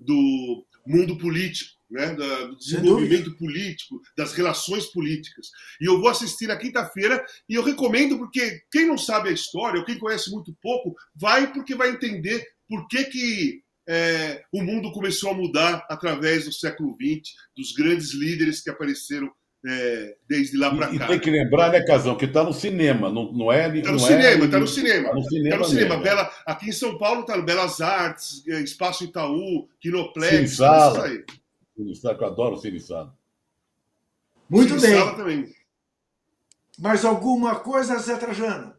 do mundo político, né? Do desenvolvimento político, das relações políticas. E eu vou assistir na quinta-feira e eu recomendo, porque quem não sabe a história, ou quem conhece muito pouco, vai porque vai entender por que que é, o mundo começou a mudar através do século vinte, dos grandes líderes que apareceram É, desde lá para cá. E tem que lembrar, né, Casão, que está no cinema, não, não é... Está no, tá no cinema, está no cinema. Está no cinema. Bela, aqui em São Paulo está no Belas Artes, Espaço Itaú, Kinoplex. Cine Sala. Eu adoro o Cine Sala. Muito Cine bem. Sala também. Mais alguma coisa, Zé Trajano?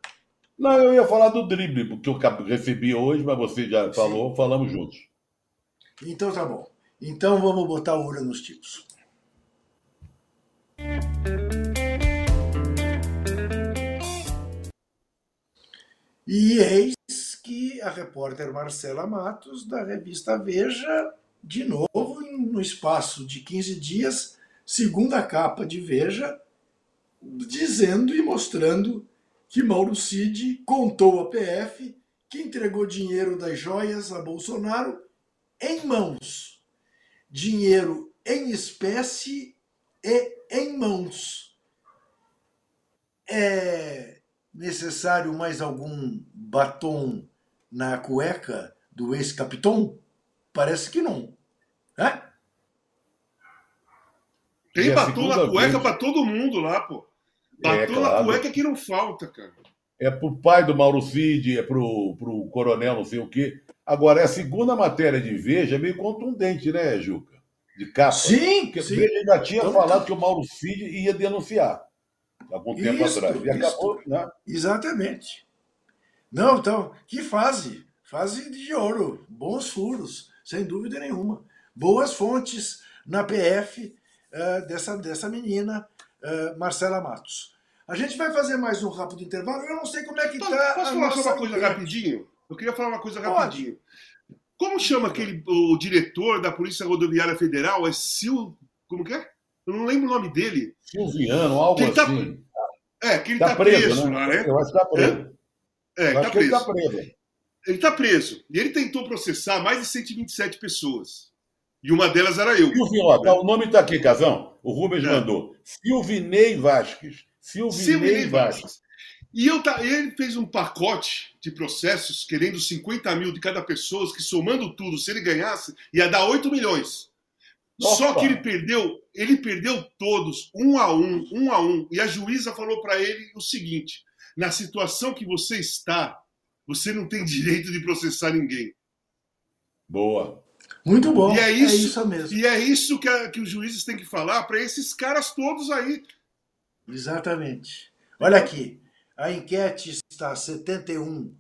Não, eu ia falar do drible, porque eu recebi hoje, mas você já Sim. falou, falamos juntos. Então tá bom. Então vamos botar o olho nos tipos. E eis que a repórter Marcela Matos, da revista Veja, de novo, no espaço de quinze dias, segunda capa de Veja, dizendo e mostrando que Mauro Cid contou à P F que entregou dinheiro das joias a Bolsonaro em mãos. Dinheiro em espécie e em mãos. É necessário mais algum batom na cueca do ex-capitão? Parece que não. Hã? Tem batom na cueca para todo mundo lá, pô. Batom na cueca que não falta, cara. É pro pai do Mauro Cid, é pro, pro coronel não sei o quê. Agora, a segunda matéria de Veja é meio contundente, né, Juca? De capa. Sim, porque sim. Ele ainda tinha então, falado que o Mauro Cid ia denunciar há algum isso, tempo atrás. E acabou, né? Exatamente. Não, então, que fase? Fase de ouro. Bons furos, sem dúvida nenhuma. Boas fontes na P F uh, dessa, dessa menina, uh, Marcela Matos. A gente vai fazer mais um rápido intervalo. Eu não sei como é que está. Posso falar só uma coisa grande. rapidinho? Eu queria falar uma coisa Pode. rapidinho. Como chama aquele o diretor da Polícia Rodoviária Federal? É Sil... Como que é? Eu não lembro o nome dele. Silviano, algo que ele tá... assim. É, que ele tá, tá preso, preso né? lá, né? Eu acho que tá preso. É, é tá preso. Ele tá preso. Ele tá preso. E ele tentou processar mais de cento e vinte e sete pessoas. E uma delas era eu. Silvio, ó, tá, o nome tá aqui, Casão. O Rubens é. mandou. Silvinei Vasquez. Silvinei, Silvinei Vasquez. Vasquez. E eu, ele fez um pacote de processos querendo cinquenta mil de cada pessoa, que somando tudo, se ele ganhasse, ia dar oito milhões. Opa. Só que ele perdeu, ele perdeu todos, um a um, um a um. E a juíza falou para ele o seguinte: na situação que você está, você não tem direito de processar ninguém. Boa. Muito bom. E é isso, é isso mesmo. E é isso que, a, que os juízes têm que falar para esses caras todos aí. Exatamente. Olha aqui. A enquete está setenta e um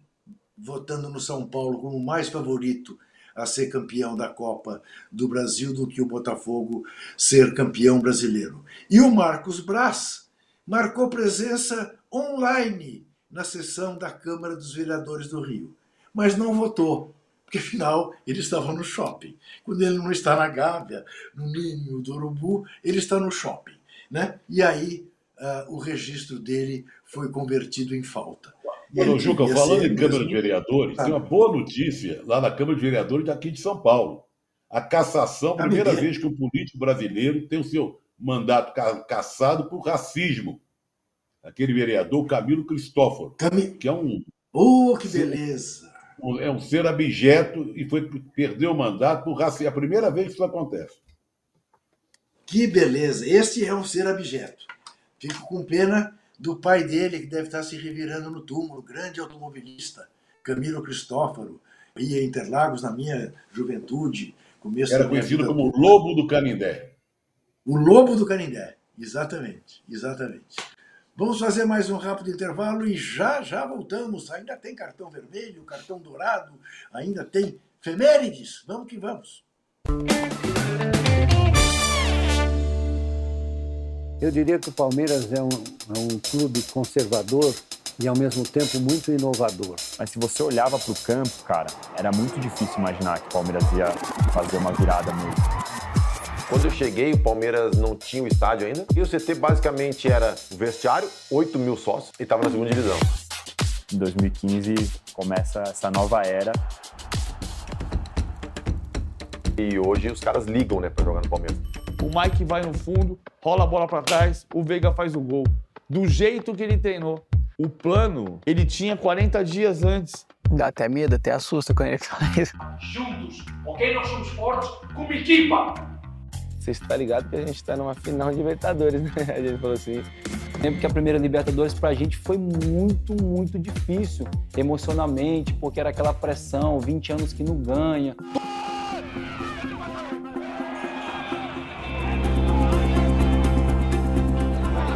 votando no São Paulo como o mais favorito a ser campeão da Copa do Brasil do que o Botafogo ser campeão brasileiro. E o Marcos Braz marcou presença online na sessão da Câmara dos Vereadores do Rio, mas não votou, porque afinal ele estava no shopping. Quando ele não está na Gávea, no Ninho do Urubu, ele está no shopping, né? E aí uh, o registro dele foi convertido em falta. Mano, Juca, falando em Câmara de Vereadores, ah, tem uma boa notícia lá na Câmara de Vereadores daqui de São Paulo. A cassação, a primeira vez que um político brasileiro tem o seu mandato cassado por racismo. Aquele vereador, Camilo Cristóforo, Cam... que é um... Oh, que beleza! É um ser abjeto e foi, perdeu o mandato por racismo. É a primeira vez que isso acontece. Que beleza! Este é um ser abjeto. Fico com pena do pai dele, que deve estar se revirando no túmulo, grande automobilista, Camilo Cristófaro. Ia a Interlagos na minha juventude. Começo Era conhecido como o Lobo do Canindé. O Lobo do Canindé, exatamente, exatamente. Vamos fazer mais um rápido intervalo e já, já voltamos. Ainda tem cartão vermelho, cartão dourado, ainda tem efemérides. Vamos que vamos. Eu diria que o Palmeiras é um, é um clube conservador e, ao mesmo tempo, muito inovador. Mas se você olhava para o campo, cara, era muito difícil imaginar que o Palmeiras ia fazer uma virada mesmo. Quando eu cheguei, o Palmeiras não tinha o estádio ainda. E o C T, basicamente, era o vestiário, oito mil sócios, e estava na segunda divisão. Em dois mil e quinze, começa essa nova era. E hoje os caras ligam, né, para jogar no Palmeiras. O Mike vai no fundo, rola a bola para trás, o Veiga faz o gol. Do jeito que ele treinou. O plano, ele tinha quarenta dias antes. Dá até medo, até assusta quando ele fala isso. Juntos, ok? Nós somos fortes como equipa. Você está ligado que a gente está numa final de Libertadores, né? A gente falou assim. Lembro que a primeira Libertadores pra gente foi muito, muito difícil. Emocionalmente, porque era aquela pressão, vinte anos que não ganha.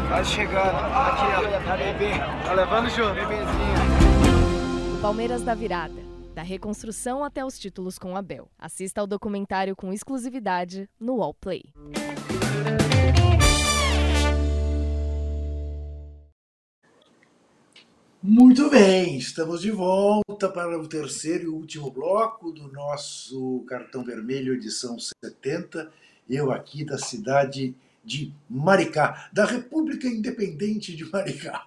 Quase chegando, aqui ó, tá bebê, tá levando junto, bebezinho. O Palmeiras da virada, da reconstrução até os títulos com Abel. Assista ao documentário com exclusividade no Wall Play. Muito bem, estamos de volta para o terceiro e último bloco do nosso Cartão Vermelho, edição setenta. Eu aqui da cidade de Maricá, da República Independente de Maricá,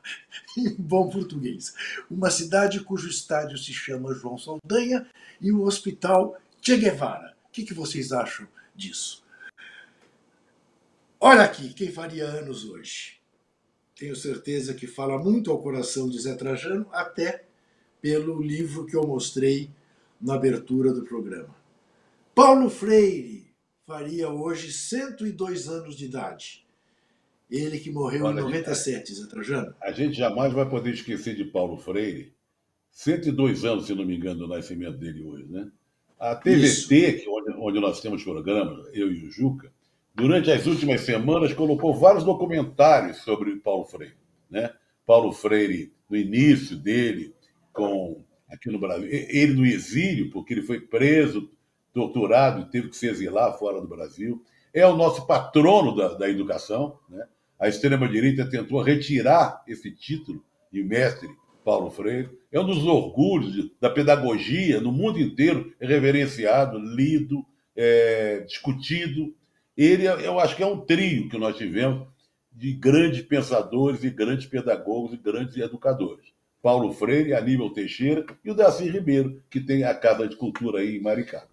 em bom português. Uma cidade cujo estádio se chama João Saldanha e o hospital Che Guevara. O que, que vocês acham disso? Olha aqui, quem faria anos hoje. Tenho certeza que fala muito ao coração de Zé Trajano, até pelo livro que eu mostrei na abertura do programa. Paulo Freire faria hoje cento e dois anos de idade. Ele que morreu Olha, em noventa e sete, Zé Trajano. A gente jamais vai poder esquecer de Paulo Freire. cento e dois anos, se não me engano, do nascimento dele hoje, né? A T V T, que, onde, onde nós temos programa, eu e o Juca, durante as últimas semanas colocou vários documentários sobre Paulo Freire, né? Paulo Freire, no início dele, com, aqui no Brasil, ele no exílio, porque ele foi preso, torturado e teve que se exilar fora do Brasil. É o nosso patrono da, da educação, né? A extrema-direita tentou retirar esse título de mestre Paulo Freire. É um dos orgulhos de, da pedagogia no mundo inteiro, é reverenciado, lido, é, discutido. Ele, eu acho que é um trio que nós tivemos de grandes pensadores e grandes pedagogos e grandes educadores. Paulo Freire, Aníbal Teixeira e o Darcy Ribeiro, que tem a Casa de Cultura aí em Maricá.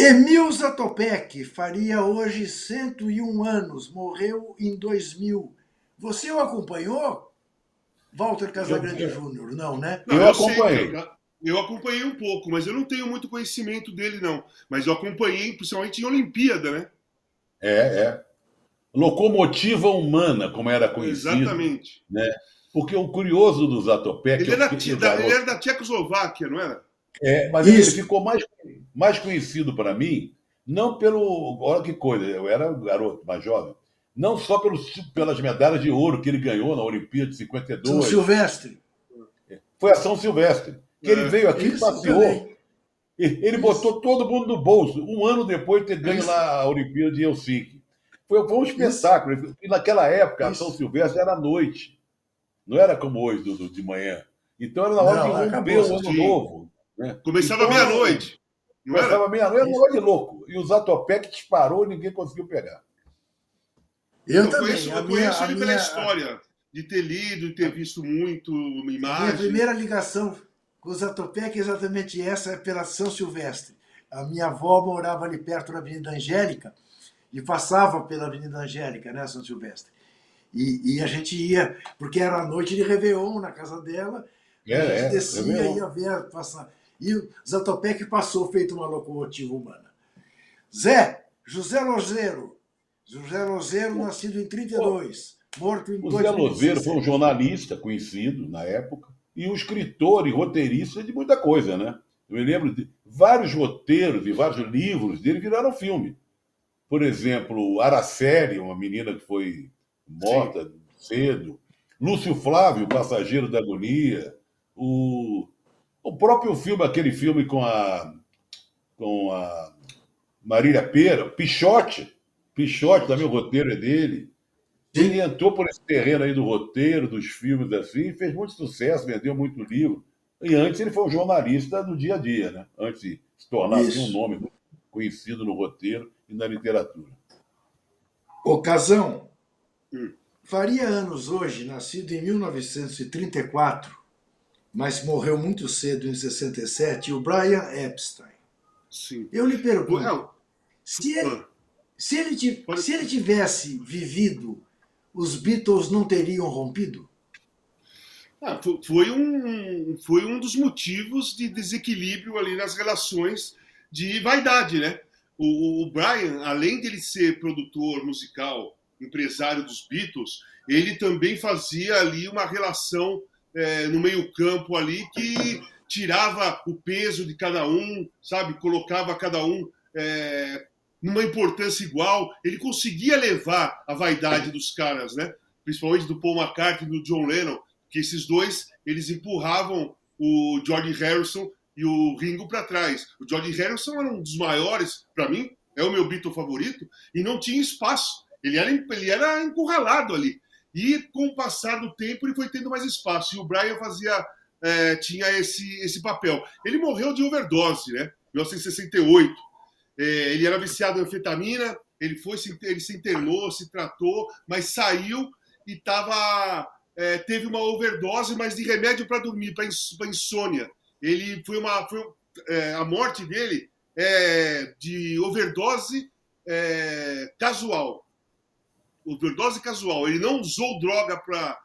Emil Zatopek faria hoje cento e um anos, morreu em dois mil. Você o acompanhou, Walter Casagrande eu, eu, Júnior? Não, né? Não, eu, eu acompanhei. Sei, eu acompanhei um pouco, mas eu não tenho muito conhecimento dele, não. Mas eu acompanhei, principalmente em Olimpíada, né? É, é. Locomotiva humana, como era conhecido. Exatamente. Né? Porque o curioso do Zatopek... Ele, era, que, da, ele era da Tchecoslováquia, não era? É, mas Isso. ele ficou mais, mais conhecido para mim, não pelo... Olha que coisa, eu era um garoto, mais jovem. Não só pelos, pelas medalhas de ouro que ele ganhou na Olimpíada de cinquenta e dois. São Silvestre. Foi a São Silvestre. Que é. Ele veio aqui e passeou. Também. Ele Isso. botou todo mundo no bolso, um ano depois de ter ganho Isso. lá a Olimpíada de Helsinki. Foi, foi um espetáculo. Isso. E naquela época, Isso. a São Silvestre era à noite. Não era como hoje, do, de manhã. Então era na hora não, de romper o ano novo. Né? Começava então, meia-noite. Começava meia-noite, era de louco. E o Zatopek disparou e ninguém conseguiu pegar. Eu, eu também. Conheço, eu minha, conheço ele minha, pela história, de ter lido e ter visto muito imagem. Minha primeira ligação com o Zatopek é exatamente essa, é pela São Silvestre. A minha avó morava ali perto da Avenida Angélica e passava pela Avenida Angélica, né, São Silvestre? E, e a gente ia, porque era a noite de Réveillon na casa dela, é, a gente é, descia e ia ver passar. E o Zatopek passou feito uma locomotiva humana. Zé, José Louzeiro. José Louzeiro, nascido em trinta e dois, morto em dois mil e dezesseis. José Louzeiro foi um jornalista conhecido na época e um escritor e roteirista de muita coisa, né? Eu me lembro de vários roteiros e vários livros dele viraram filme. Por exemplo, Araceli, uma menina que foi morta Sim. cedo. Lúcio Flávio, Passageiro da Agonia. O, o próprio filme, aquele filme com a, com a Marília Pera, Pichote. Pichote, também o roteiro é dele. Ele entrou por esse terreno aí do roteiro, dos filmes, assim, fez muito sucesso, vendeu muito livro. E antes ele foi um jornalista do dia a dia, né? Antes de se tornar assim, um nome muito conhecido no roteiro e na literatura. Ocasão. Hum. Faria anos hoje, nascido em mil novecentos e trinta e quatro, mas morreu muito cedo em sessenta e sete, o Brian Epstein. Sim. Eu lhe pergunto, Não. se ele... Se ele, se ele tivesse vivido, os Beatles não teriam rompido? Ah, foi, um, foi um dos motivos de desequilíbrio ali nas relações de vaidade, né? O, o Brian, além de ele ser produtor musical, empresário dos Beatles, ele também fazia ali uma relação é, no meio-campo ali que tirava o peso de cada um, sabe? Colocava cada um... É, numa importância igual, ele conseguia levar a vaidade dos caras, né? Principalmente do Paul McCartney e do John Lennon, que esses dois, eles empurravam o George Harrison e o Ringo para trás. O George Harrison era um dos maiores, para mim, é o meu Beatle favorito, e não tinha espaço, ele era, ele era encurralado ali. E com o passar do tempo ele foi tendo mais espaço, e o Brian fazia, é, tinha esse, esse papel. Ele morreu de overdose, né? Em mil novecentos e sessenta e oito. É, ele era viciado em anfetamina, ele, foi, se, ele se internou, se tratou, mas saiu e tava, é, teve uma overdose, mas de remédio para dormir, para insônia. Ele foi uma, foi, é, a morte dele é de overdose é, casual. Overdose casual. Ele não usou droga para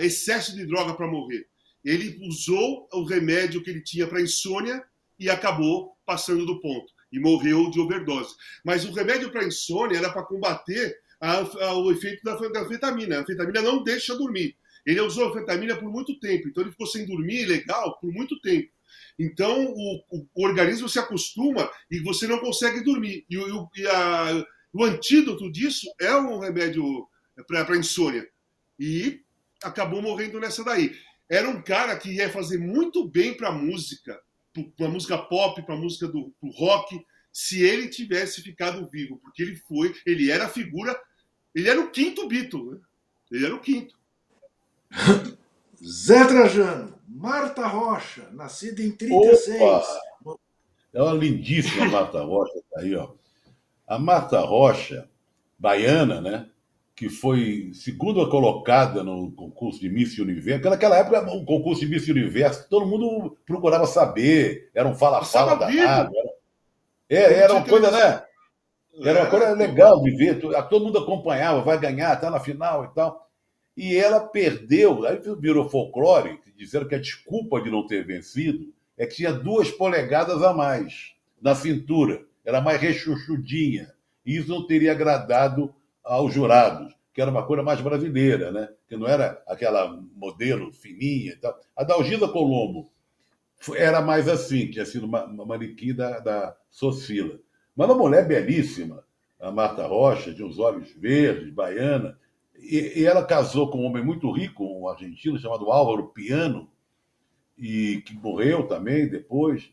excesso de droga para morrer. Ele usou o remédio que ele tinha para insônia e acabou passando do ponto. E morreu de overdose. Mas o remédio para insônia era para combater a, a, o efeito da, da anfetamina. A anfetamina não deixa dormir. Ele usou a anfetamina por muito tempo, então ele ficou sem dormir legal por muito tempo. Então o, o, o organismo se acostuma e você não consegue dormir. E o, e a, o antídoto disso é um remédio para insônia. E acabou morrendo nessa daí. Era um cara que ia fazer muito bem para a música, para a música pop, para a música do rock, se ele tivesse ficado vivo, porque ele foi, ele era a figura, ele era o quinto Beatle, né? Ele era o quinto. Zé Trajano, Marta Rocha, nascida em trinta e seis. Opa! É uma lindíssima Marta Rocha, tá aí, ó. A Marta Rocha, baiana, né? Que foi segunda colocada no concurso de Miss Universo. Naquela época, o concurso de Miss Universo, todo mundo procurava saber, era um fala-fala danado. Era, era uma coisa, né? Era uma coisa legal de ver, todo mundo acompanhava, vai ganhar, tá na final e tal. E ela perdeu, aí virou folclore, disseram que a desculpa de não ter vencido é que tinha duas polegadas a mais na cintura, era mais rechuchudinha, e isso não teria agradado aos jurados, que era uma coisa mais brasileira, né? Que não era aquela modelo fininha e tal. A Dalgisa Colombo era mais assim, tinha sido uma, uma manequim da, da Socila. Mas uma mulher belíssima, a Marta Rocha, de uns olhos verdes, baiana, e, e ela casou com um homem muito rico, um argentino chamado Álvaro Piano, e que morreu também depois.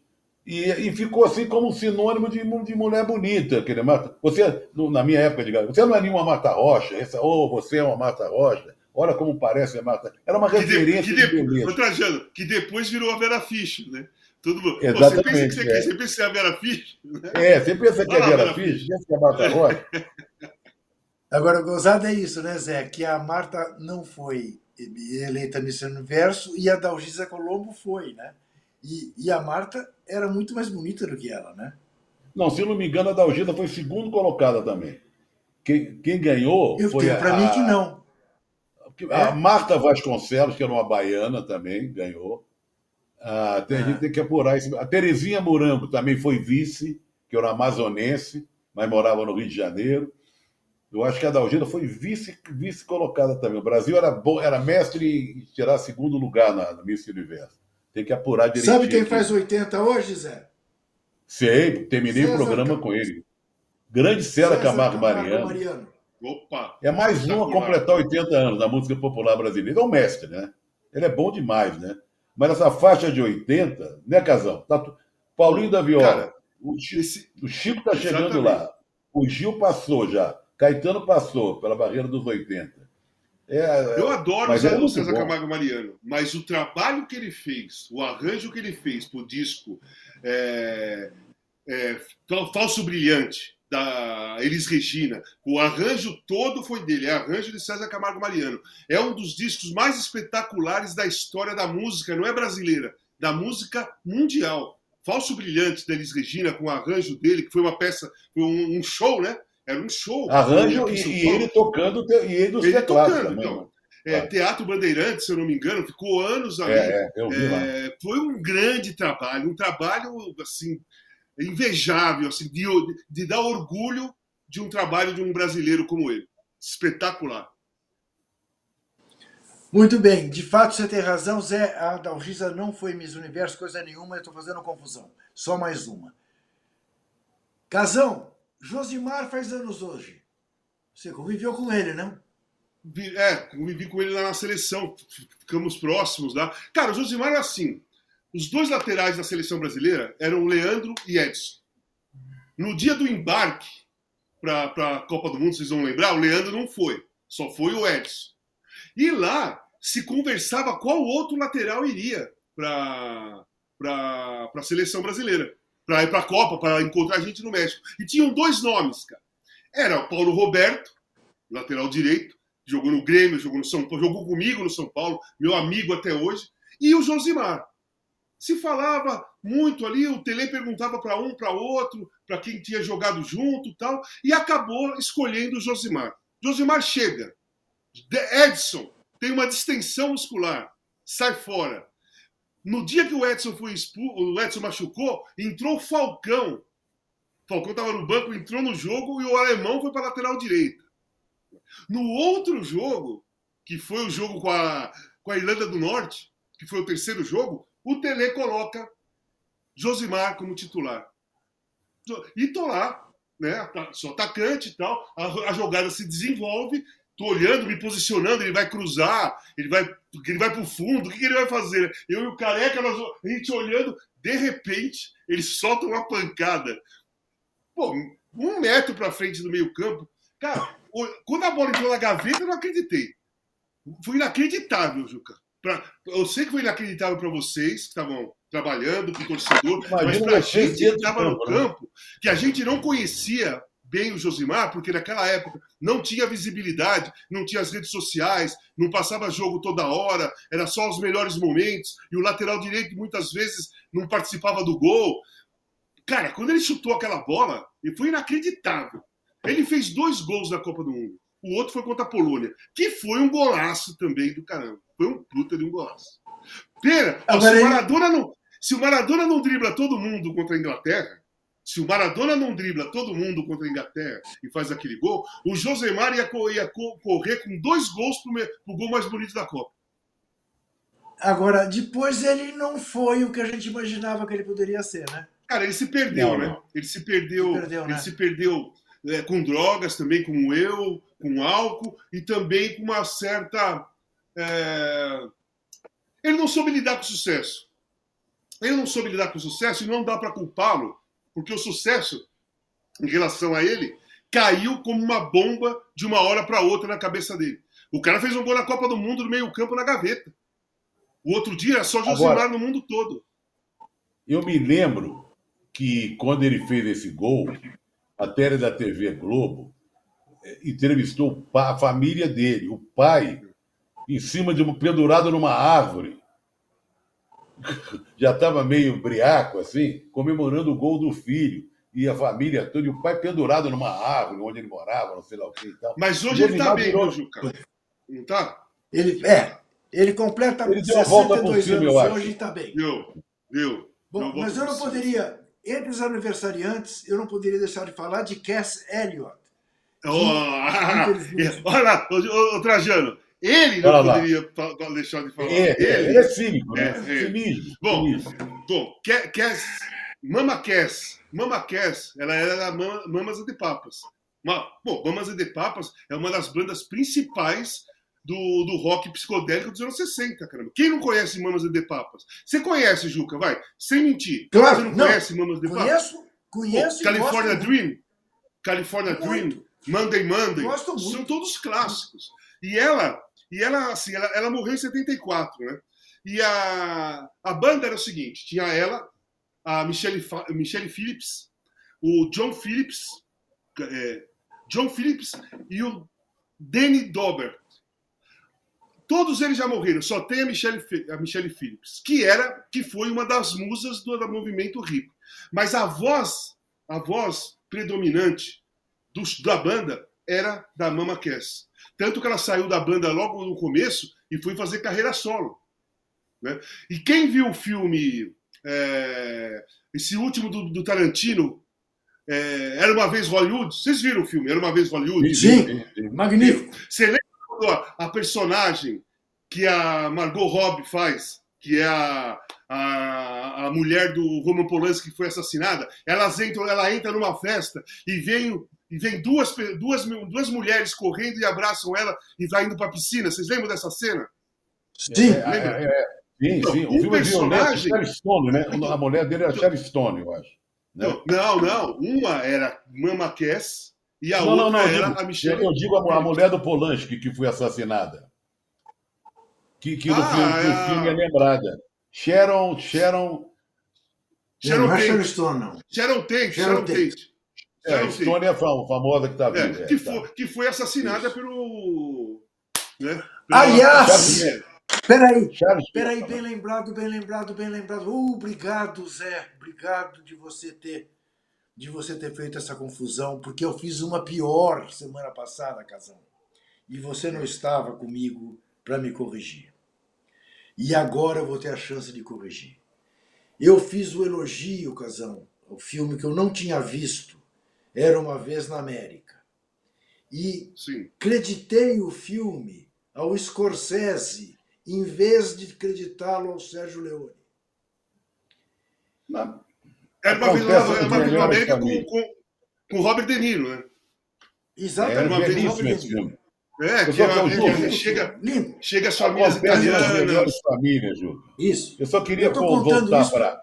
E, e ficou assim como um sinônimo de, de mulher bonita. Aquele Marta. Você, na minha época de garoto, você não é nenhuma Marta Rocha, ou oh, você é uma Marta Rocha, olha como parece a Marta. Era uma referência que de, que de, de beleza. Trajano, que depois virou a Vera Fisch, né? Todo mundo, você pensa que você, é. quer, você pensa que é a Vera Fisch? Né? É, você pensa que é a Vera, Vera Fisch, pensa que é a Marta Rocha. Agora, gozado é isso, né, Zé? Que a Marta não foi eleita Miss Universo e a Dalgisa Colombo foi, né? E, e a Marta era muito mais bonita do que ela, né? Não, se não me engano, a Dalgisa foi segundo colocada também. Quem, quem ganhou eu foi tenho, a... Para mim que não. A, a é. Marta Vasconcelos, que era uma baiana também, ganhou. Ah, tem, ah. A gente tem que apurar isso. A Terezinha Morango também foi vice, que era amazonense, mas morava no Rio de Janeiro. Eu acho que a Adalgina foi vice, vice colocada também. O Brasil era, bom, era mestre em tirar segundo lugar na, na Miss Universo. Tem que apurar direitinho. Sabe quem aqui. Faz oitenta hoje, Zé? Sei, terminei César o programa Cam... com ele. Grande Cera Camargo, Camargo Mariano. Mariano. Opa! É mais um a completar oitenta anos da música popular brasileira. É um mestre, né? Ele é bom demais, né? Mas essa faixa de oitenta, né, Casão? Tá... Paulinho da Viola. Cara, o Chico, esse... o Chico tá chegando Exatamente. lá. O Gil passou já. Caetano passou pela barreira dos oitenta. É, é, eu adoro o Zé é César bom. Camargo Mariano, mas o trabalho que ele fez, o arranjo que ele fez pro disco é, é, Falso Brilhante, da Elis Regina, o arranjo todo foi dele, é arranjo de César Camargo Mariano. É um dos discos mais espetaculares da história da música, não é brasileira, da música mundial. Falso Brilhante, da Elis Regina, com o arranjo dele, que foi uma peça, foi um, um show, né? Era um show. Arranjo e, e ele tocando e ele nos teclados. Então. É, ah. Teatro Bandeirantes, se eu não me engano, ficou anos ali. É, eu vi lá. É, foi um grande trabalho, um trabalho assim, invejável, assim, de, de dar orgulho de um trabalho de um brasileiro como ele. Espetacular. Muito bem, de fato você tem razão, Zé. A Dalgisa não foi Miss Universo, coisa nenhuma, eu estou fazendo confusão. Só mais uma. Casão, Josimar faz anos hoje. Você conviveu com ele, não? É, convivi com ele lá na seleção. Ficamos próximos lá. Cara, o Josimar era assim. Os dois laterais da seleção brasileira eram Leandro e Edson. No dia do embarque para a Copa do Mundo, vocês vão lembrar, o Leandro não foi. Só foi o Edson. E lá se conversava qual outro lateral iria para a seleção brasileira. Para ir para a Copa, para encontrar a gente no México. E tinham dois nomes, cara. Era o Paulo Roberto, lateral direito, jogou no Grêmio, jogou no São Paulo, jogou comigo no São Paulo, meu amigo até hoje, e o Josimar. Se falava muito ali, o Telê perguntava para um, para outro, para quem tinha jogado junto e tal, e acabou escolhendo o Josimar. Josimar chega. Edson tem uma distensão muscular, sai fora. No dia que o Edson foi expulso, o Edson machucou, entrou o Falcão. O Falcão estava no banco, entrou no jogo e o alemão foi para a lateral direita. No outro jogo, que foi o jogo com a, com a Irlanda do Norte, que foi o terceiro jogo, o Telê coloca Josimar como titular. E tô lá, né? Sou atacante e tal, a, a jogada se desenvolve. Estou olhando, me posicionando, ele vai cruzar, ele vai, ele vai para o fundo, o que, que ele vai fazer? Eu e o Careca, nós, a gente olhando, de repente, ele solta uma pancada. Pô, um metro para frente do meio campo. Cara, quando a bola entrou na gaveta, eu não acreditei. Foi inacreditável, Juca. Pra, eu sei que foi inacreditável para vocês, que estavam trabalhando com o torcedor, mas para a gente que estava no campo, que a gente não conhecia bem o Josimar, porque naquela época não tinha visibilidade, não tinha as redes sociais, não passava jogo toda hora, era só os melhores momentos, e o lateral direito muitas vezes não participava do gol. Cara, quando ele chutou aquela bola, foi inacreditável. Ele fez dois gols na Copa do Mundo, o outro foi contra a Polônia, que foi um golaço também do caramba, foi um puta de um golaço. Pera, se o Maradona não, se o Maradona não dribla todo mundo contra a Inglaterra, se o Maradona não dribla todo mundo contra a Inglaterra e faz aquele gol, o Josimar ia, co ia co correr com dois gols pro, pro gol mais bonito da Copa. Agora, depois ele não foi o que a gente imaginava que ele poderia ser, né? Cara, ele se perdeu, não, né? Não. Ele se perdeu, se perdeu, ele né? se perdeu é, com drogas também, como eu, com álcool e também com uma certa... É... Ele não soube lidar com o sucesso. Ele não soube lidar com o sucesso e não dá para culpá-lo, porque o sucesso, em relação a ele, caiu como uma bomba de uma hora para outra na cabeça dele. O cara fez um gol na Copa do Mundo no meio campo na gaveta. O outro dia era só Josimar no mundo todo. Eu me lembro que quando ele fez esse gol, a tele da T V Globo entrevistou a família dele, o pai, em cima de um pendurado numa árvore. Já estava meio embriaco, assim, comemorando o gol do filho e a família toda, e o pai pendurado numa árvore onde ele morava, não sei lá o que e tal. Mas hoje ele está bem, né, Juca? Não tá? Ele, é, ele completa ele sessenta e dois volta por cima, anos, eu acho. Hoje ele está bem. Eu, eu, Bom, mas eu não poderia, Entre os aniversariantes, eu não poderia deixar de falar de Cass Elliott. Oh, que... Olha lá, o, o Trajano. Ele não Olá, poderia deixar de falar. É, ele. ele é cínico. É, né? é. Bom, bom Cass, Mama Cass, Mama Cass, ela era da Mamas and the Papas. Uma, bom, Mamas and the Papas é uma das bandas principais do, do rock psicodélico dos anos sessenta, caramba. Quem não conhece Mamas and the Papas? Você conhece, Juca, vai, sem mentir. Claro, Você não, não conhece Mamas and the Papas? Conheço, conheço. Bom, California Dream, muito. California Dream, Monday Monday, gosto muito. São todos clássicos. E ela, e ela, assim, ela, ela morreu em setenta e quatro, né? E a, a banda era o seguinte, tinha ela, a Michelle, Michelle Phillips, o John Phillips, é, John Phillips e o Danny Daubert. Todos eles já morreram, só tem a Michelle, a Michelle Phillips, que era, que foi uma das musas do, do movimento hippie. Mas a voz, a voz predominante do, da banda era da Mama Cass. Tanto que ela saiu da banda logo no começo e foi fazer carreira solo. Né? E quem viu o filme, é, esse último do, do Tarantino, é, Era Uma Vez Hollywood? Vocês viram o filme Era Uma Vez Hollywood? Sim, sim. Magnífico. Você lembra quando a personagem que a Margot Robbie faz, que é a, a, a mulher do Roman Polanski que foi assassinada? Elas entram, ela entra numa festa e vem... E vem duas, duas, duas mulheres correndo e abraçam ela e vai indo para a piscina. Vocês lembram dessa cena? Sim. É, lembra? É, é, sim, então, sim. O, o filme personagem... é Stone, né? A mulher dele era Sharon Stone, eu acho. Né? Não, não. Uma era Mama Cass e a não, outra não, não, era digo, a Michelle. Eu digo a, a mulher do Polanski que foi assassinada. Que, que ah, no filme, é... Que o filme é lembrada. Sharon... Sharon... Sharon não, Tate. Não é Stone, não. Sharon Tate. Sharon Tate. Tate. É, a Estônia famosa que está viva. É, que, tá. que foi assassinada Isso. pelo... Né, Aliás, peraí, peraí, bem lembrado, bem lembrado, bem lembrado. Oh, obrigado, Zé, obrigado de você, ter, de você ter feito essa confusão, porque eu fiz uma pior semana passada, Casão, e você não estava comigo para me corrigir. E agora eu vou ter a chance de corrigir. Eu fiz o elogio, Casão, ao filme que eu não tinha visto, Era Uma Vez na América. E Sim. creditei o filme ao Scorsese em vez de creditá-lo ao Sérgio Leone. Na... Era Uma Vez na América com, com, com Robert De Niro, né? Exatamente. Era Uma Vez na América. É, que a, a, Ju, a, chega, lindo. chega as famílias italianas. Isso. Eu só queria eu voltar isso... para...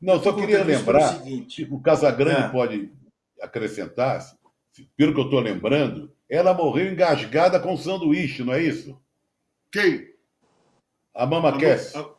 Não, eu só queria lembrar, o Casagrande ah. pode acrescentar, pelo que eu estou lembrando, ela morreu engasgada com sanduíche, não é isso? Quem? A Mama a Cass. Ma, a,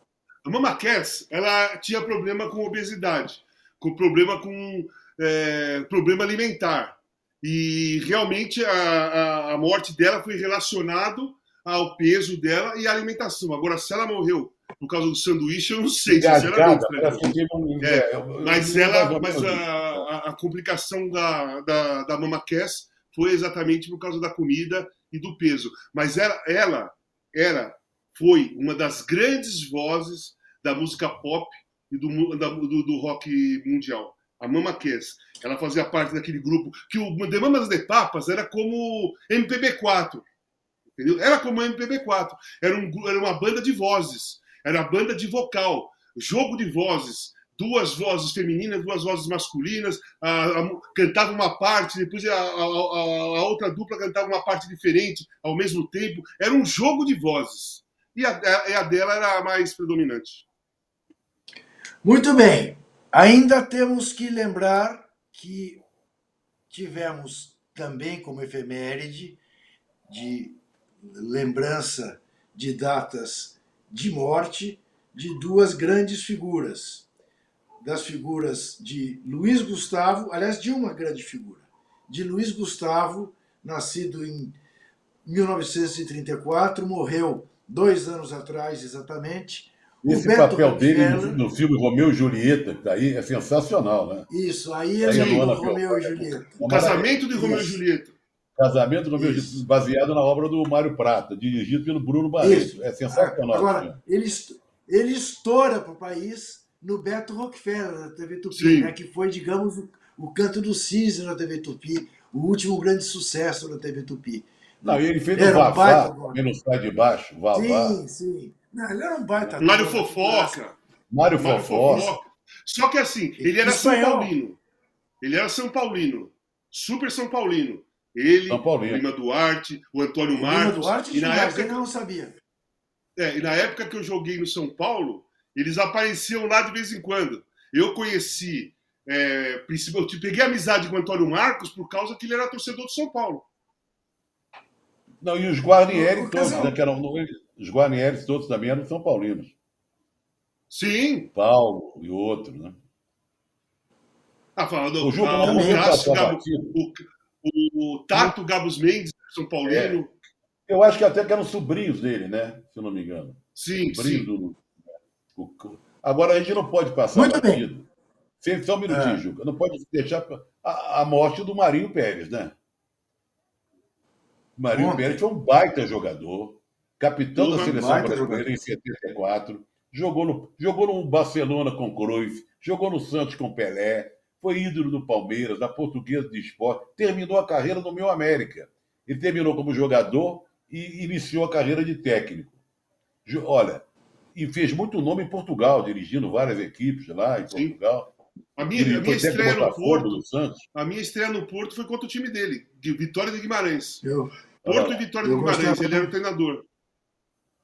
a Mama Cass, ela tinha problema com obesidade, com problema com é, problema alimentar. E realmente a, a, a morte dela foi relacionada ao peso dela e à alimentação. Agora, se ela morreu por causa do sanduíche, eu não sei, engasgada, sinceramente. Um... É, mas ela, mas a, a, a complicação da, da, da Mama Cass foi exatamente por causa da comida e do peso. Mas ela, ela, ela foi uma das grandes vozes da música pop e do, da, do, do rock mundial. A Mama Cass. Ela fazia parte daquele grupo que o The Mamas and the Papas era como M P B quatro. Entendeu? Era como M P B quatro. Era, um, era uma banda de vozes. Era a banda de vocal, jogo de vozes, duas vozes femininas, duas vozes masculinas, a, a, cantava uma parte, depois a, a, a outra dupla cantava uma parte diferente ao mesmo tempo. Era um jogo de vozes. E a, a, a dela era a mais predominante. Muito bem. Ainda temos que lembrar que tivemos também como efeméride de lembrança de datas de morte de duas grandes figuras, das figuras de Luiz Gustavo, aliás, de uma grande figura, de Luiz Gustavo, nascido em mil novecentos e trinta e quatro, morreu dois anos atrás exatamente. Esse papel dele no filme Romeu e Julieta, que tá aí, é sensacional, né? Isso, aí é o Romeu e Julieta. O casamento de Romeu e Julieta. Casamento Romeu e Julieta, baseado na obra do Mário Prata, dirigido pelo Bruno Barreto. Isso. É sensacional. Agora, ele, ele estoura para o país no Beto Rockefeller, na T V Tupi, né, que foi, digamos, o, o canto do cisne na T V Tupi, o último grande sucesso na T V Tupi. Não, e ele fez o um Vavá, menos sai de baixo, o Vavá. Sim, sim. Não, ele era um baita. Mário Fofoca. Mário Fofoca. Fofoca. Só que assim, ele era Espanhol. São Paulino. Ele era São Paulino. Super São Paulino. Ele, o Lima Duarte, o Antônio o Marcos. Lima Duarte, e na época que eu não sabia. É, e na época que eu joguei no São Paulo, eles apareciam lá de vez em quando. Eu conheci, é, eu peguei amizade com o Antônio Marcos por causa que ele era torcedor do São Paulo. Não, e os Guarnieri todos, né, que eram, os Guarnieri todos também eram São Paulinos. Sim. Paulo e outro, né? Ah, falando, o, Juca, ah, o, Graço, Gabo, o, o Tato Gabos Mendes, São Paulino. É. Eu acho que até que eram sobrinhos dele, né? Se eu não me engano. Sim, sobrinho sim. Do... Agora, a gente não pode passar muito batido. Bem. Sempre só um minutinho, é. Juca. Não pode deixar a, a morte do Marinho Pérez, né? Marinho Bom, Pérez foi um baita jogador, capitão Lula, da seleção brasileira em setenta e quatro, jogou no, jogou no Barcelona com Cruyff, jogou no Santos com Pelé, foi ídolo do Palmeiras, da Portuguesa de Esporte, terminou a carreira no Meu América. Ele terminou como jogador e iniciou a carreira de técnico. Olha, e fez muito nome em Portugal, dirigindo várias equipes lá em Portugal. A minha, a, minha estreia no Porto, do Santos. a minha estreia no Porto foi contra o time dele, de Vitória de Guimarães. Eu, Porto eu, e Vitória de Guimarães, gostava, ele era o treinador.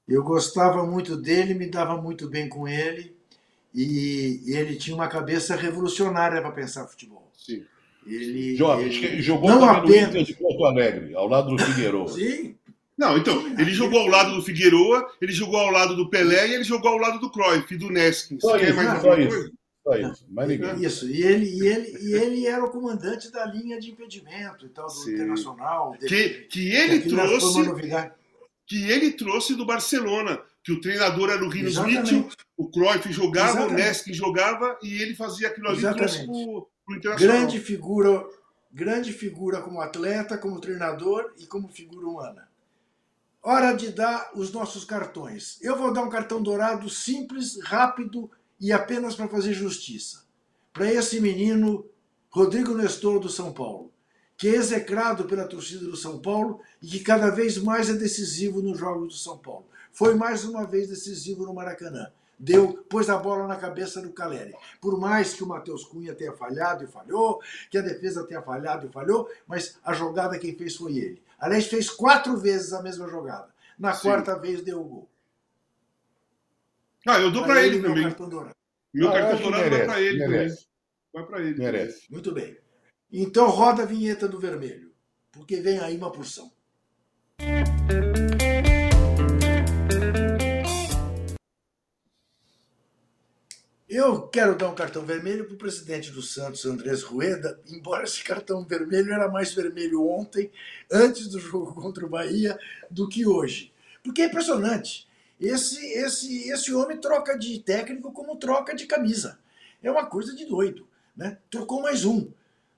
Eu gostava muito dele, me dava muito bem com ele, e ele tinha uma cabeça revolucionária para pensar futebol. Sim. Ele, Jovem, ele jogou não também apenas... no Inter de Porto Alegre, ao lado do Figueiredo. Sim. Não, então, Sim, ele jogou ao lado do Figueiredo, ele jogou ao lado do Pelé e ele jogou ao lado do Cruyff e do Neskins. Só isso, mais só isso. Coisa? Só isso, mais ninguém. Isso, e ele, e, ele, e ele era o comandante da linha de impedimento e tal, do Sim. Internacional. Dele, que, que, ele trouxe, que ele trouxe do Barcelona, que o treinador era o Rino Smith, o Cruyff jogava, Exatamente. O Neskins jogava e ele fazia aquilo ali e trouxe para o Internacional. Grande figura, grande figura como atleta, como treinador e como figura humana. Hora de dar os nossos cartões. Eu vou dar um cartão dourado simples, rápido e apenas para fazer justiça. Para esse menino, Rodrigo Nestor do São Paulo, que é execrado pela torcida do São Paulo e que cada vez mais é decisivo nos jogos do São Paulo. Foi mais uma vez decisivo no Maracanã. Deu, pôs a bola na cabeça do Caleri. Por mais que o Matheus Cunha tenha falhado e falhou, que a defesa tenha falhado e falhou, mas a jogada quem fez foi ele. Aliás, fez quatro vezes a mesma jogada. Na Sim. quarta vez deu o gol. Ah, eu dou para ele, ele também. Meu cartão dourado, meu ah, cartão dourado vai para ele merece. também. Vai para ele. Merece. Muito bem. Então roda a vinheta do vermelho, porque vem aí uma porção. Eu quero dar um cartão vermelho para o presidente do Santos, Andrés Rueda, embora esse cartão vermelho era mais vermelho ontem, antes do jogo contra o Bahia, do que hoje. Porque é impressionante. Esse, esse, esse homem troca de técnico como troca de camisa. É uma coisa de doido, né? Trocou mais um,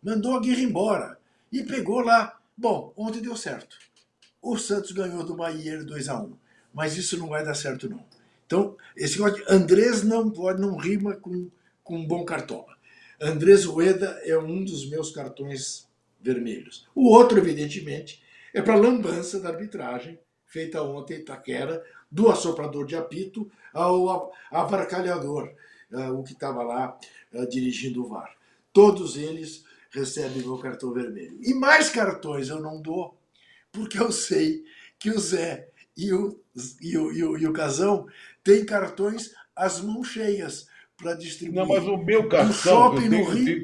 mandou a Guerra embora e pegou lá. Bom, ontem deu certo. O Santos ganhou do Bahia dois a um, mas isso não vai dar certo não. Então, esse Andrés não pode, não rima com, com um bom cartola. Andrés Rueda é um dos meus cartões vermelhos. O outro, evidentemente, é para a lambança da arbitragem, feita ontem em Itaquera, do assoprador de apito ao avarcalhador, o que estava lá dirigindo o V A R. Todos eles recebem meu cartão vermelho. E mais cartões eu não dou, porque eu sei que o Zé e o, e o, e o, e o Casão tem cartões às mãos cheias para distribuir. Não, mas o meu cartão, shopping eu tenho, no Rio... eu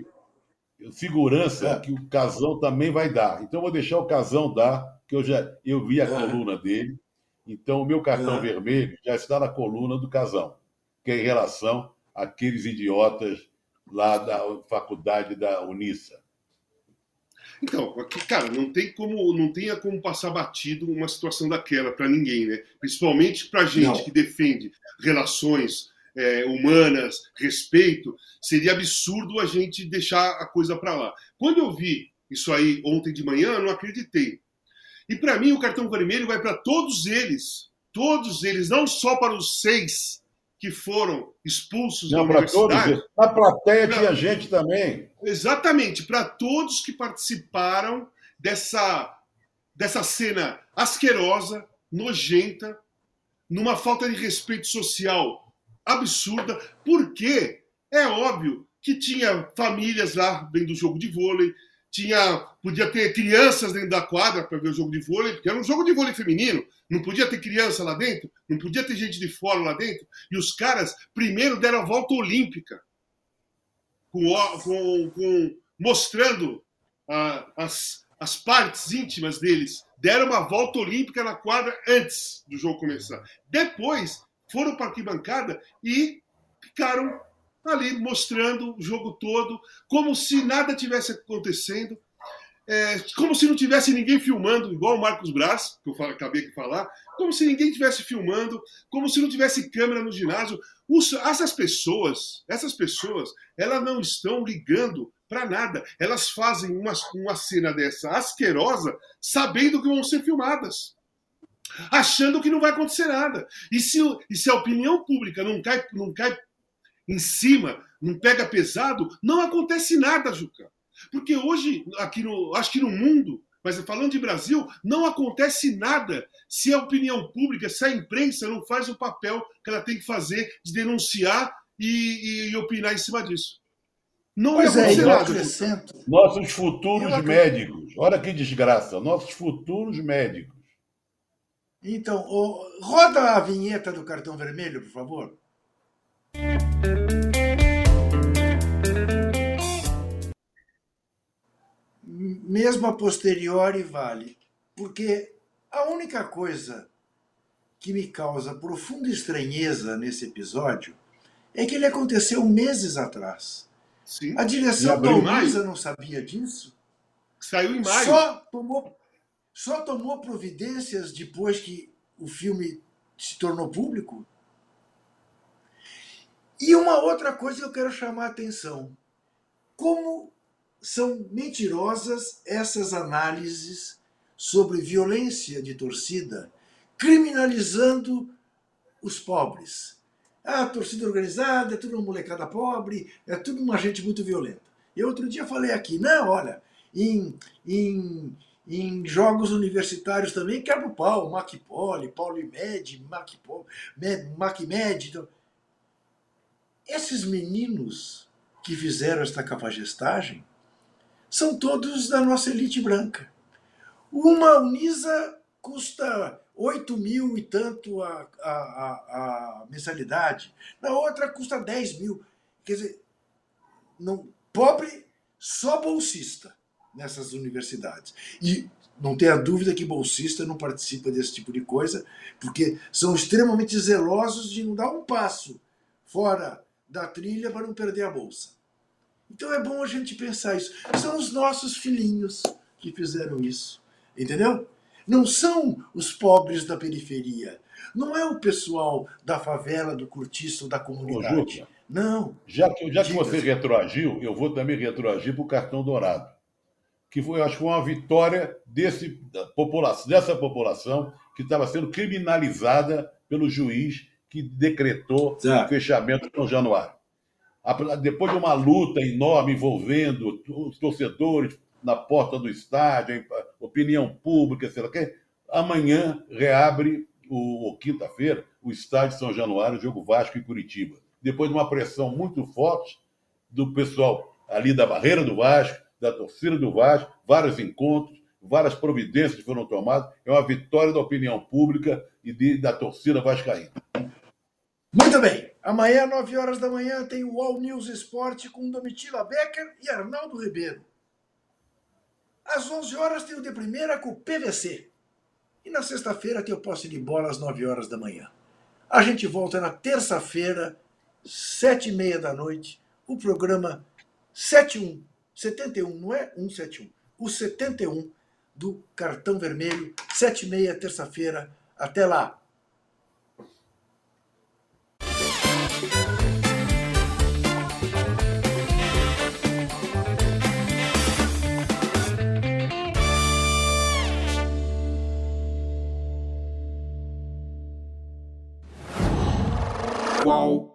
tenho segurança é. que o Casão também vai dar. Então eu vou deixar o Casão dar, que eu já eu vi a é. coluna dele. Então o meu cartão é. vermelho já está na coluna do Casão, que é em relação àqueles idiotas lá da faculdade da Unissa. Então, aqui, cara, não tem como, não tenha como passar batido uma situação daquela para ninguém, né? Principalmente para gente não. que defende relações é, humanas, respeito, seria absurdo a gente deixar a coisa para lá. Quando eu vi isso aí ontem de manhã, eu não acreditei. E para mim o cartão vermelho vai para todos eles, todos eles, não só para os seis que foram expulsos não, da universidade... Todos, na plateia pra, tinha gente também. Exatamente, para todos que participaram dessa, dessa cena asquerosa, nojenta, numa falta de respeito social absurda, porque é óbvio que tinha famílias lá dentro do jogo de vôlei, tinha, podia ter crianças dentro da quadra para ver o jogo de vôlei, porque era um jogo de vôlei feminino, não podia ter criança lá dentro, não podia ter gente de fora lá dentro, e os caras primeiro deram a volta olímpica, com, com, com, mostrando ah, as, as partes íntimas deles, deram uma volta olímpica na quadra antes do jogo começar. Depois foram para a arquibancada e ficaram ali mostrando o jogo todo, como se nada tivesse acontecendo, é, como se não tivesse ninguém filmando, igual o Marcos Braz, que eu acabei de falar, como se ninguém estivesse filmando, como se não tivesse câmera no ginásio. Os, essas pessoas, essas pessoas, elas não estão ligando para nada. Elas fazem uma, uma cena dessa asquerosa sabendo que vão ser filmadas, achando que não vai acontecer nada. E se, e se a opinião pública não cai, não cai em cima, não pega pesado, não acontece nada, Juca. Porque hoje, aqui no, acho que no mundo, mas falando de Brasil, não acontece nada se a opinião pública, se a imprensa não faz o papel que ela tem que fazer de denunciar e, e, e opinar em cima disso. Não é, acrescento. Nossos futuros eu médicos. Olha que desgraça. Nossos futuros médicos. Então, oh, roda a vinheta do cartão vermelho, por favor. Mesmo a posteriori vale. Porque a única coisa que me causa profunda estranheza nesse episódio é que ele aconteceu meses atrás. Sim. A direção da Luiza não sabia disso. Saiu em maio. Só tomou, só tomou providências depois que o filme se tornou público. E uma outra coisa que eu quero chamar a atenção. Como são mentirosas essas análises sobre violência de torcida, criminalizando os pobres. Ah, torcida organizada, é tudo uma molecada pobre, é tudo uma gente muito violenta. Eu outro dia falei aqui, não, olha, em, em, em jogos universitários também, quebra o pau, Macpoli, Paulimed, Macmed. Então, esses meninos que fizeram esta cafajestagem são todos da nossa elite branca. Uma Unisa custa oito mil e tanto a, a, a, a mensalidade. Na outra custa dez mil. Quer dizer, não, pobre só bolsista nessas universidades. E não tenha dúvida que bolsista não participa desse tipo de coisa, porque são extremamente zelosos de não dar um passo fora da trilha para não perder a bolsa. Então é bom a gente pensar isso. São os nossos filhinhos que fizeram isso. Entendeu? Não são os pobres da periferia. Não é o pessoal da favela, do cortiço, da comunidade. Ô, não. Já que, já que você retroagiu, eu vou também retroagir para o cartão dourado, que foi, acho que foi uma vitória desse, da população, dessa população que estava sendo criminalizada pelo juiz que decretou tá. o fechamento de São Januário. Depois de uma luta enorme envolvendo os torcedores na porta do estádio, opinião pública, sei lá o quê. Amanhã reabre, o, ou quinta-feira, o estádio de São Januário, jogo Vasco e Curitiba. Depois de uma pressão muito forte do pessoal ali da barreira do Vasco, da torcida do Vasco, vários encontros, várias providências foram tomadas. É uma vitória da opinião pública e de, da torcida vascaína. Muito bem. Amanhã, nove horas da manhã, tem o All News Esporte com Domitila Becker e Arnaldo Ribeiro. Às onze horas tem o De Primeira com o P V C. E na sexta-feira tem o Posse de Bola às nove horas da manhã. A gente volta na terça-feira, sete e meia da noite, o programa setenta e um, setenta e um, não é? cento e setenta e um. O setenta e um do Cartão Vermelho, sete e meia, terça-feira. Até lá! qual.